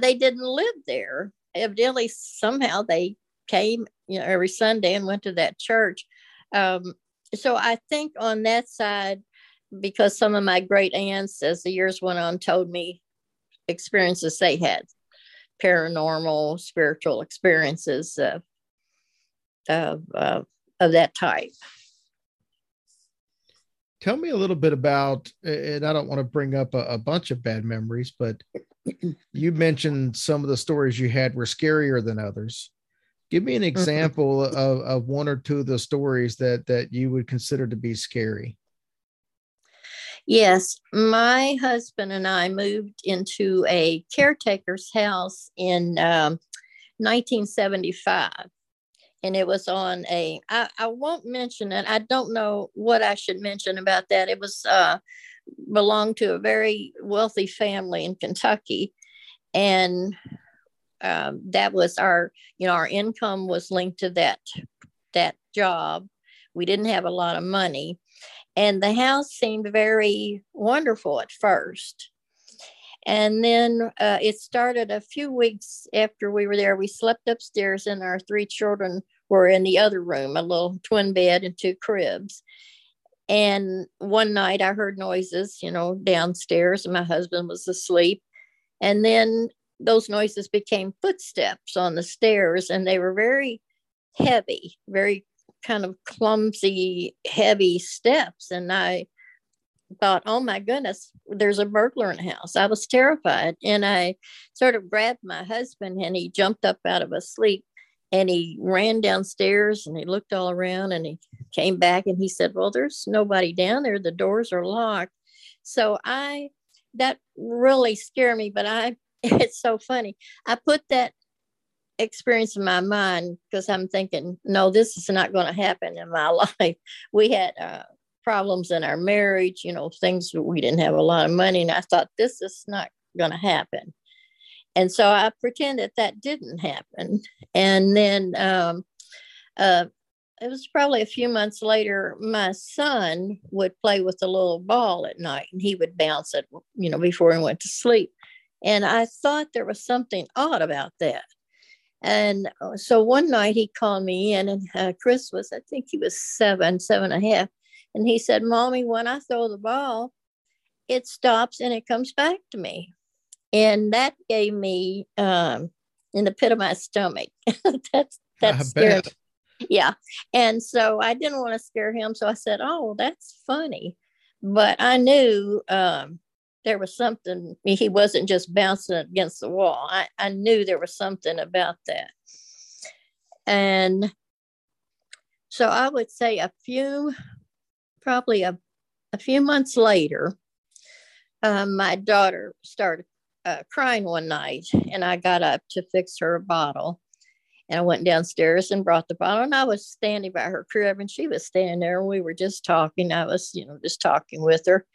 they didn't live there. Evidently, somehow they came, you know, every Sunday and went to that church. So I think on that side, because some of my great aunts, as the years went on, told me experiences they had, paranormal, spiritual experiences of that type. Tell me a little bit about, and I don't want to bring up a bunch of bad memories, but you mentioned some of the stories you had were scarier than others. Give me an example of one or two of the stories that you would consider to be scary. Yes, my husband and I moved into a caretaker's house in 1975, and it was on a, I won't mention it. I don't know what I should mention about that. It was belonged to a very wealthy family in Kentucky, and that was our, you know, our income was linked to that job. We didn't have a lot of money. And the house seemed very wonderful at first. And then it started a few weeks after we were there. We slept upstairs and our three children were in the other room, a little twin bed and two cribs. And one night I heard noises, you know, downstairs, and my husband was asleep. And then those noises became footsteps on the stairs, and they were very heavy, very kind of clumsy, heavy steps. And I thought, oh my goodness, there's a burglar in the house. I was terrified. And I sort of grabbed my husband, and he jumped up out of his sleep, and he ran downstairs, and he looked all around, and he came back, and he said, well, there's nobody down there. The doors are locked. So that really scared me, but it's so funny. I put that experience in my mind because I'm thinking, no, this is not going to happen in my life. We had problems in our marriage, you know, things that we didn't have a lot of money. And I thought, this is not going to happen. And so I pretended that didn't happen. And then it was probably a few months later, my son would play with a little ball at night, and he would bounce it, you know, before he went to sleep. And I thought there was something odd about that. And so one night he called me in, and Chris was, I think he was 7 and a half. And he said, Mommy, when I throw the ball, it stops and it comes back to me. And that gave me in the pit of my stomach. That's scary. Yeah. And so I didn't want to scare him. So I said, oh, well, that's funny. But I knew there was something. He wasn't just bouncing against the wall. I knew there was something about that. And so I would say probably a few months later, my daughter started crying one night, and I got up to fix her a bottle. And I went downstairs and brought the bottle, and I was standing by her crib, and she was standing there, and we were just talking. I was, you know, just talking with her.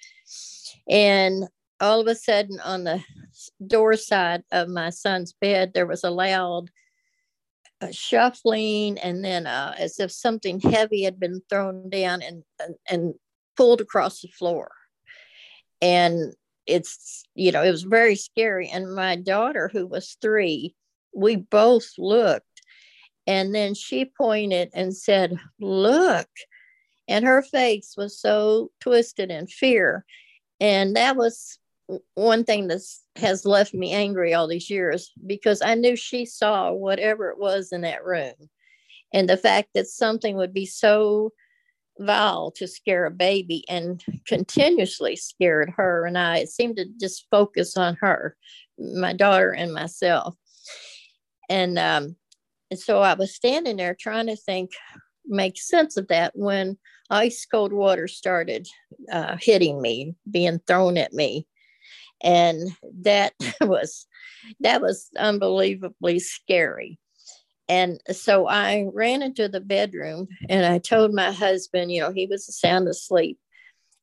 And all of a sudden, on the door side of my son's bed, there was a loud shuffling, and then as if something heavy had been thrown down, and pulled across the floor. And it's, you know, it was very scary. And my daughter, who was 3, we both looked. And then she pointed and said, "Look." And her face was so twisted in fear. And that was one thing that has left me angry all these years, because I knew she saw whatever it was in that room. And the fact that something would be so vile to scare a baby and continuously scared her and I, it seemed to just focus on her, my daughter and myself. And so I was standing there trying to think, make sense of that, when ice cold water started hitting me, being thrown at me. And that was unbelievably scary. And so I ran into the bedroom and I told my husband, you know, he was sound asleep.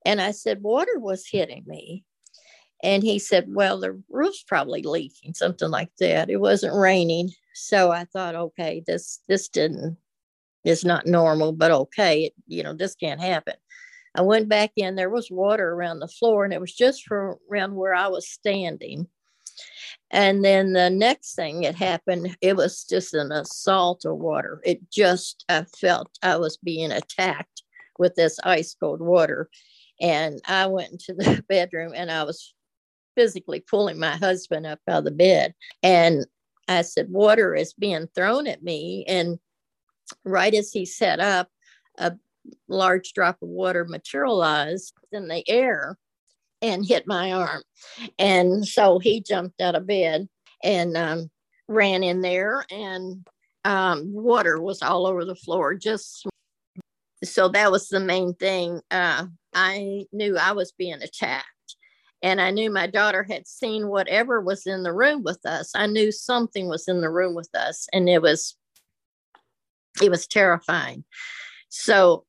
And I said, "Water was hitting me." And he said, "Well, the roof's probably leaking," something like that. It wasn't raining. So I thought, okay, it's not normal, but okay, this can't happen. I went back in, there was water around the floor, and it was just from around where I was standing. And then the next thing that happened, it was just an assault of water. I felt I was being attacked with this ice cold water. And I went into the bedroom and I was physically pulling my husband up out of the bed. And I said, "Water is being thrown at me." And right as he sat up, a large drop of water materialized in the air and hit my arm. And so he jumped out of bed and ran in there, and water was all over the floor. So that was the main thing. I knew I was being attacked, and I knew my daughter had seen whatever was in the room with us. I knew something was in the room with us, and it was terrifying. So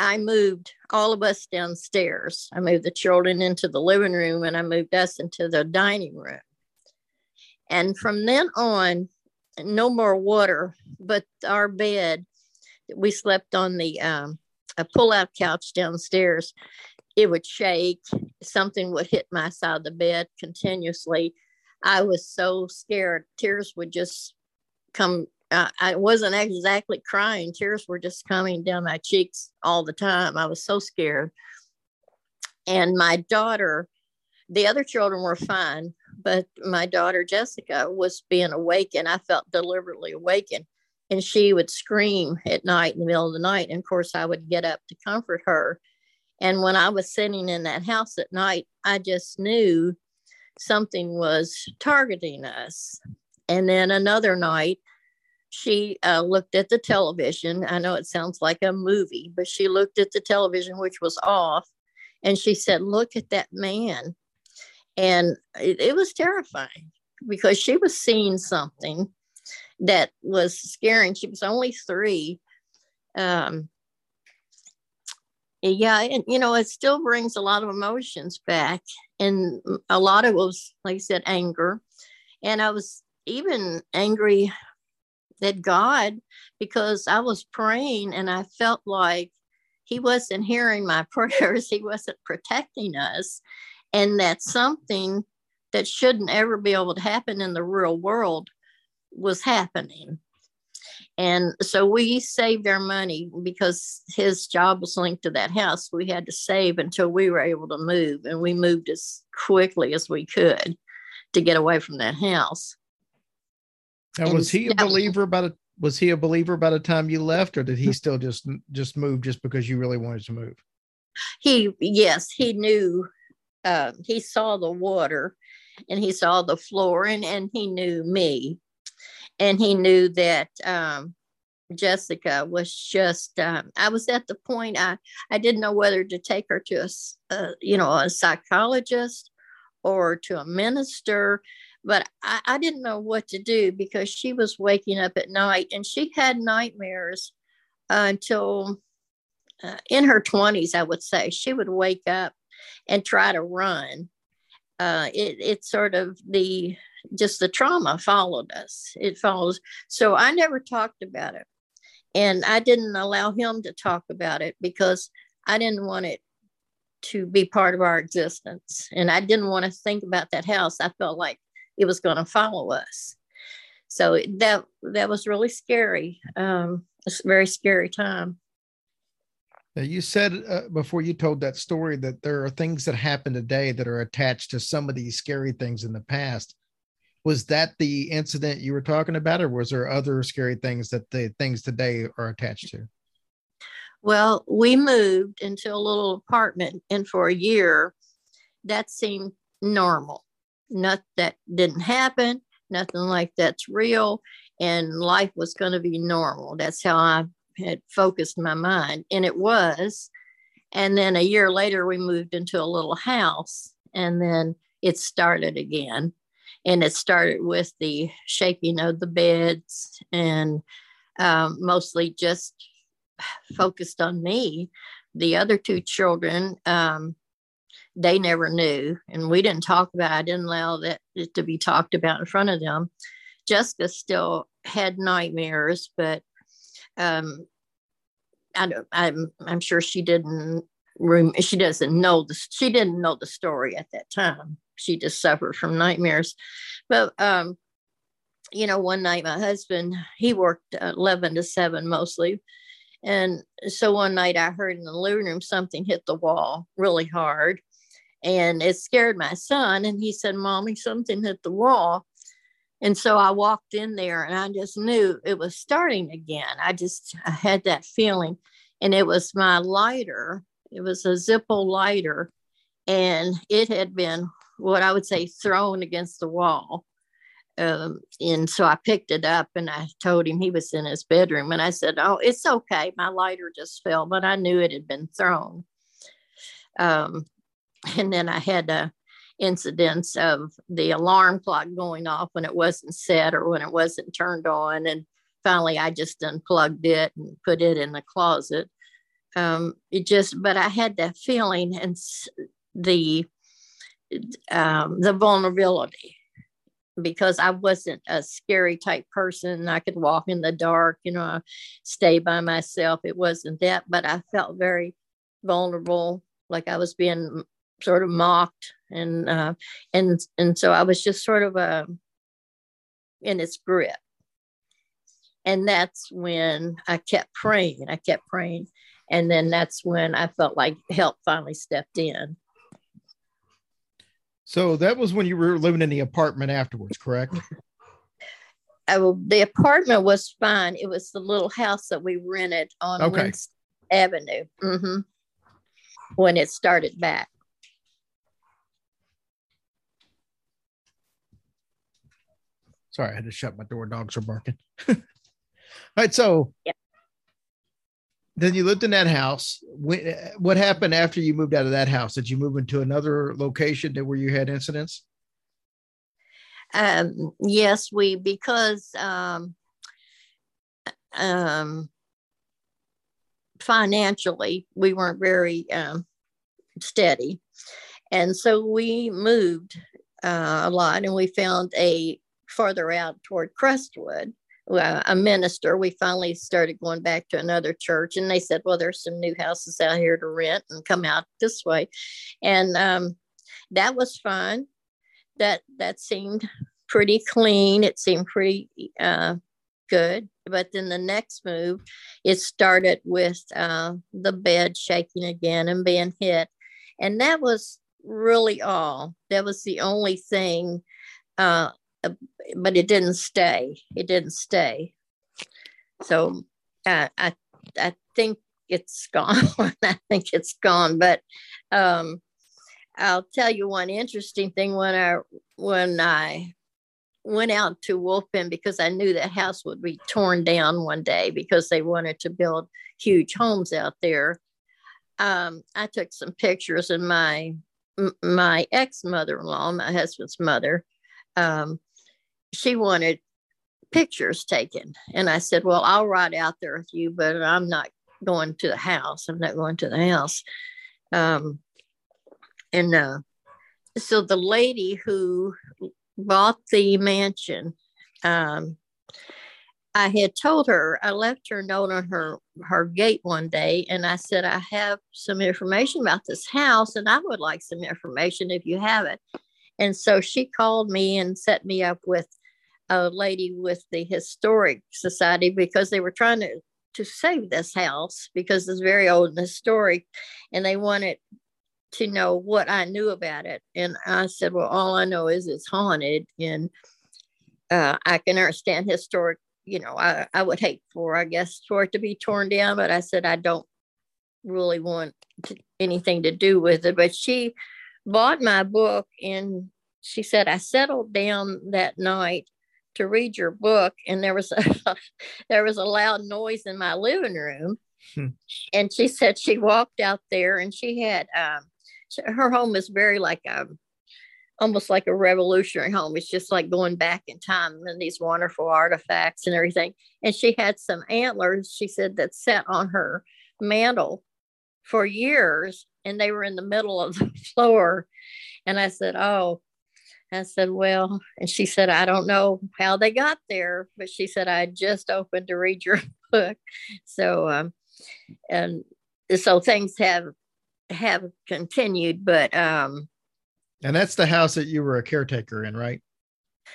I moved all of us downstairs. I moved the children into the living room, and I moved us into the dining room. And from then on, no more water, but our bed, we slept on a pull-out couch downstairs. It would shake. Something would hit my side of the bed continuously. I was so scared. Tears would just come. I wasn't exactly crying. Tears were just coming down my cheeks all the time. I was so scared. And my daughter, the other children were fine, but my daughter, Jessica, was being awakened. I felt deliberately awakened. And she would scream at night in the middle of the night. And of course, I would get up to comfort her. And when I was sitting in that house at night, I just knew something was targeting us. And then another night, she looked at the television. I know it sounds like a movie, but she looked at the television, which was off, and she said, "Look at that man." And it was terrifying because she was seeing something that was scaring. She was only 3. And it still brings a lot of emotions back. And a lot of it was, like I said, anger. And I was even angry that God, because I was praying and I felt like he wasn't hearing my prayers. He wasn't protecting us. And that something that shouldn't ever be able to happen in the real world was happening. And so we saved our money because his job was linked to that house. We had to save until we were able to move. And we moved as quickly as we could to get away from that house. Now, was he a believer by the time you left, or did he still just move just because you really wanted to move? He knew, he saw the water and he saw the floor, and he knew me, and he knew that, Jessica was just, I was at the point, I didn't know whether to take her to a psychologist or to a minister. But I didn't know what to do because she was waking up at night, and she had nightmares until in her 20s, I would say. She would wake up and try to run. It's sort of the trauma followed us. It follows. So I never talked about it, and I didn't allow him to talk about it because I didn't want it to be part of our existence. And I didn't want to think about that house. I felt like it was going to follow us. So that was really scary. It's a very scary time. Now you said before you told that story that there are things that happen today that are attached to some of these scary things in the past. Was that the incident you were talking about, or was there other scary things that the things today are attached to? Well, we moved into a little apartment, and for a year, that seemed normal. Not that didn't happen, nothing like that's real, and life was going to be normal. That's how I had focused my mind, and it was. And then a year later, we moved into a little house, and then it started again. And it started with the shaking of the beds, and mostly just focused on me. The other two children, they never knew, and we didn't talk about it. I didn't allow that to be talked about in front of them. Jessica still had nightmares, but I'm sure she didn't know the story at that time. She just suffered from nightmares. But, one night my husband, he worked 11 to 7 mostly. And so one night I heard in the living room something hit the wall really hard. And it scared my son. And he said, "Mommy, something hit the wall." And so I walked in there and I just knew it was starting again. I had that feeling. And it was my lighter. It was a Zippo lighter. And it had been what I would say thrown against the wall. And so I picked it up and I told him. He was in his bedroom. And I said, "Oh, it's okay. My lighter just fell," but I knew it had been thrown. And then I had incidents of the alarm clock going off when it wasn't set or when it wasn't turned on. And finally, I just unplugged it and put it in the closet. But I had that feeling and the vulnerability, because I wasn't a scary type person. I could walk in the dark, I stay by myself. It wasn't that, but I felt very vulnerable, like I was being sort of mocked. And so I was just sort of in its grip. And that's when I kept praying. And then that's when I felt like help finally stepped in. So that was when you were living in the apartment afterwards, correct? The apartment was fine. It was the little house that we rented on Wednesday Avenue when it started back. Sorry, I had to shut my door. Dogs are barking. All right, so then you lived in that house. What happened after you moved out of that house? Did you move into another location where you had incidents? Yes, because financially we weren't very steady. And so we moved a lot, and we found farther out toward Crestwood, a minister. We finally started going back to another church, and they said, "Well, there's some new houses out here to rent, and come out this way." And that was fun. That seemed pretty clean. It seemed pretty good. But then the next move, it started with the bed shaking again and being hit. And that was really all. That was the only thing, but it didn't stay. So I think it's gone. I think it's gone. But I'll tell you one interesting thing. When I went out to Wolf Penn, because I knew that house would be torn down one day because they wanted to build huge homes out there, I took some pictures, and my ex-mother-in-law, my husband's mother, she wanted pictures taken. And I said, "Well, I'll ride out there with you, but I'm not going to the house. So the lady who bought the mansion, I had told her, I left her note on her gate one day, and I said, I have some information about this house, and I would like some information if you have it. And so she called me and set me up with a lady with the Historic Society, because they were trying to save this house because it's very old and historic, and they wanted to know what I knew about it. And I said, well, all I know is it's haunted, and I can understand historic, you know, I would hate for it to be torn down, but I said, I don't really want anything to do with it. But she bought my book, and she said, I settled down that night to read your book, and there was a loud noise in my living room. And she said she walked out there, and she had her home is very like almost like a revolutionary home. It's just like going back in time and these wonderful artifacts and everything. And she had some antlers, she said, that sat on her mantle for years, and they were in the middle of the floor. And I said, oh, I said, well, and she said, I don't know how they got there, but she said, I just opened to read your book. So, and so things have continued, but, and that's the house that you were a caretaker in, right?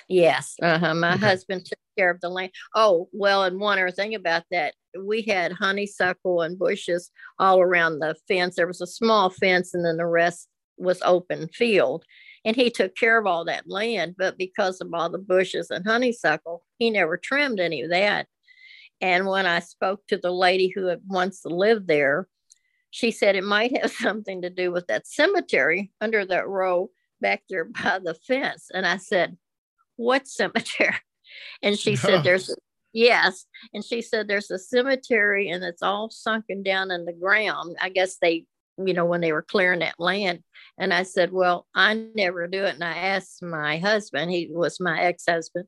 Yes. My husband took care of the land. Oh, well, and one other thing about that, we had honeysuckle and bushes all around the fence. There was a small fence, and then the rest was open field. And he took care of all that land, but because of all the bushes and honeysuckle, he never trimmed any of that. And when I spoke to the lady who had once lived there, she said it might have something to do with that cemetery under that row back there by the fence. And I said, what cemetery? And she said, yes. And she said, there's a cemetery, and it's all sunken down in the ground. I guess they, you know, when they were clearing that land. And I said, well, I never do it. And I asked my husband, he was my ex-husband.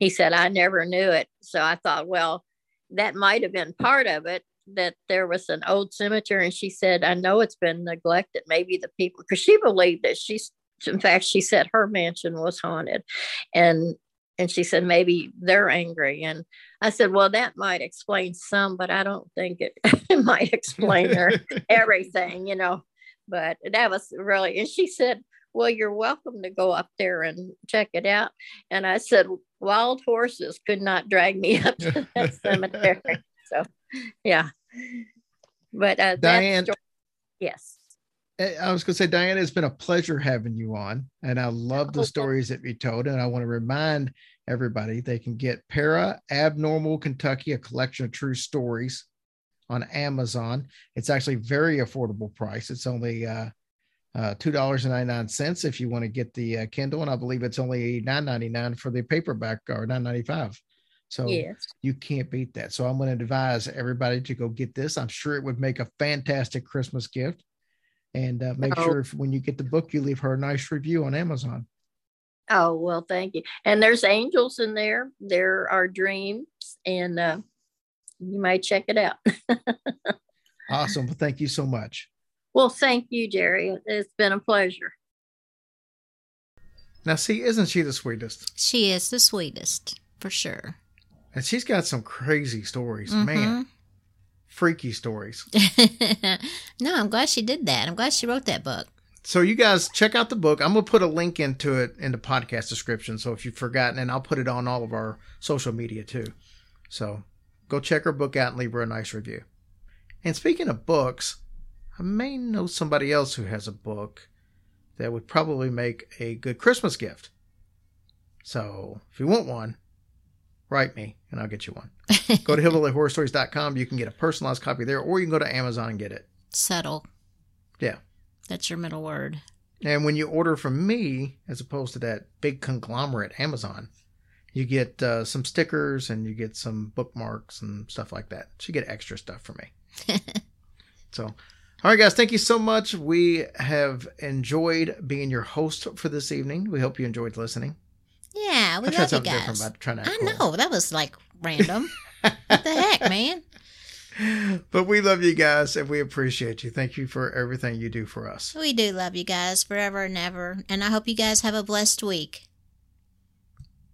He said, I never knew it. So I thought, well, that might've been part of it, that there was an old cemetery. And she said, I know it's been neglected. Maybe the people, because she believed that she said her mansion was haunted. And she said, maybe they're angry. And I said, well, that might explain some, but I don't think it might explain everything, you know. But that was really, and she said, well, you're welcome to go up there and check it out. And I said, wild horses could not drag me up to that cemetery. So, yeah. But Diane, yes. I was going to say, Diane, it's been a pleasure having you on. And I love the stories that you told. And I want to remind everybody they can get Para-Abnormal Kentucky, a collection of true stories, on Amazon. It's actually very affordable price. It's only $2.99 if you want to get the Kindle. And I believe it's only $9.99 for the paperback, or $9.95. So yes, you can't beat that. So I'm going to advise everybody to go get this. I'm sure it would make a fantastic Christmas gift. And make sure if, when you get the book, you leave her a nice review on Amazon. Oh, well, thank you. And there's angels in there. There are dreams, and you might check it out. Awesome. Well, thank you so much. Well, thank you, Jerry. It's been a pleasure. Now, see, isn't she the sweetest? She is the sweetest, for sure. And she's got some crazy stories, man. Freaky stories. No, I'm glad she did that. I'm glad she wrote that book. So you guys check out the book. I'm going to put a link into it in the podcast description. So if you've forgotten, and I'll put it on all of our social media too. So go check her book out and leave her a nice review. And speaking of books, I may know somebody else who has a book that would probably make a good Christmas gift. So if you want one, write me and I'll get you one. Go to hillbillyhorrorstories.com. You can get a personalized copy there, or you can go to Amazon and get it. Settle. Yeah. That's your middle word. And when you order from me, as opposed to that big conglomerate Amazon, you get some stickers, and you get some bookmarks and stuff like that. So you get extra stuff from me. So, all right, guys, thank you so much. We have enjoyed being your host for this evening. We hope you enjoyed listening. Yeah, we love you guys. I know, that was like random. What the heck, man? But we love you guys, and we appreciate you. Thank you for everything you do for us. We do love you guys forever and ever. And I hope you guys have a blessed week.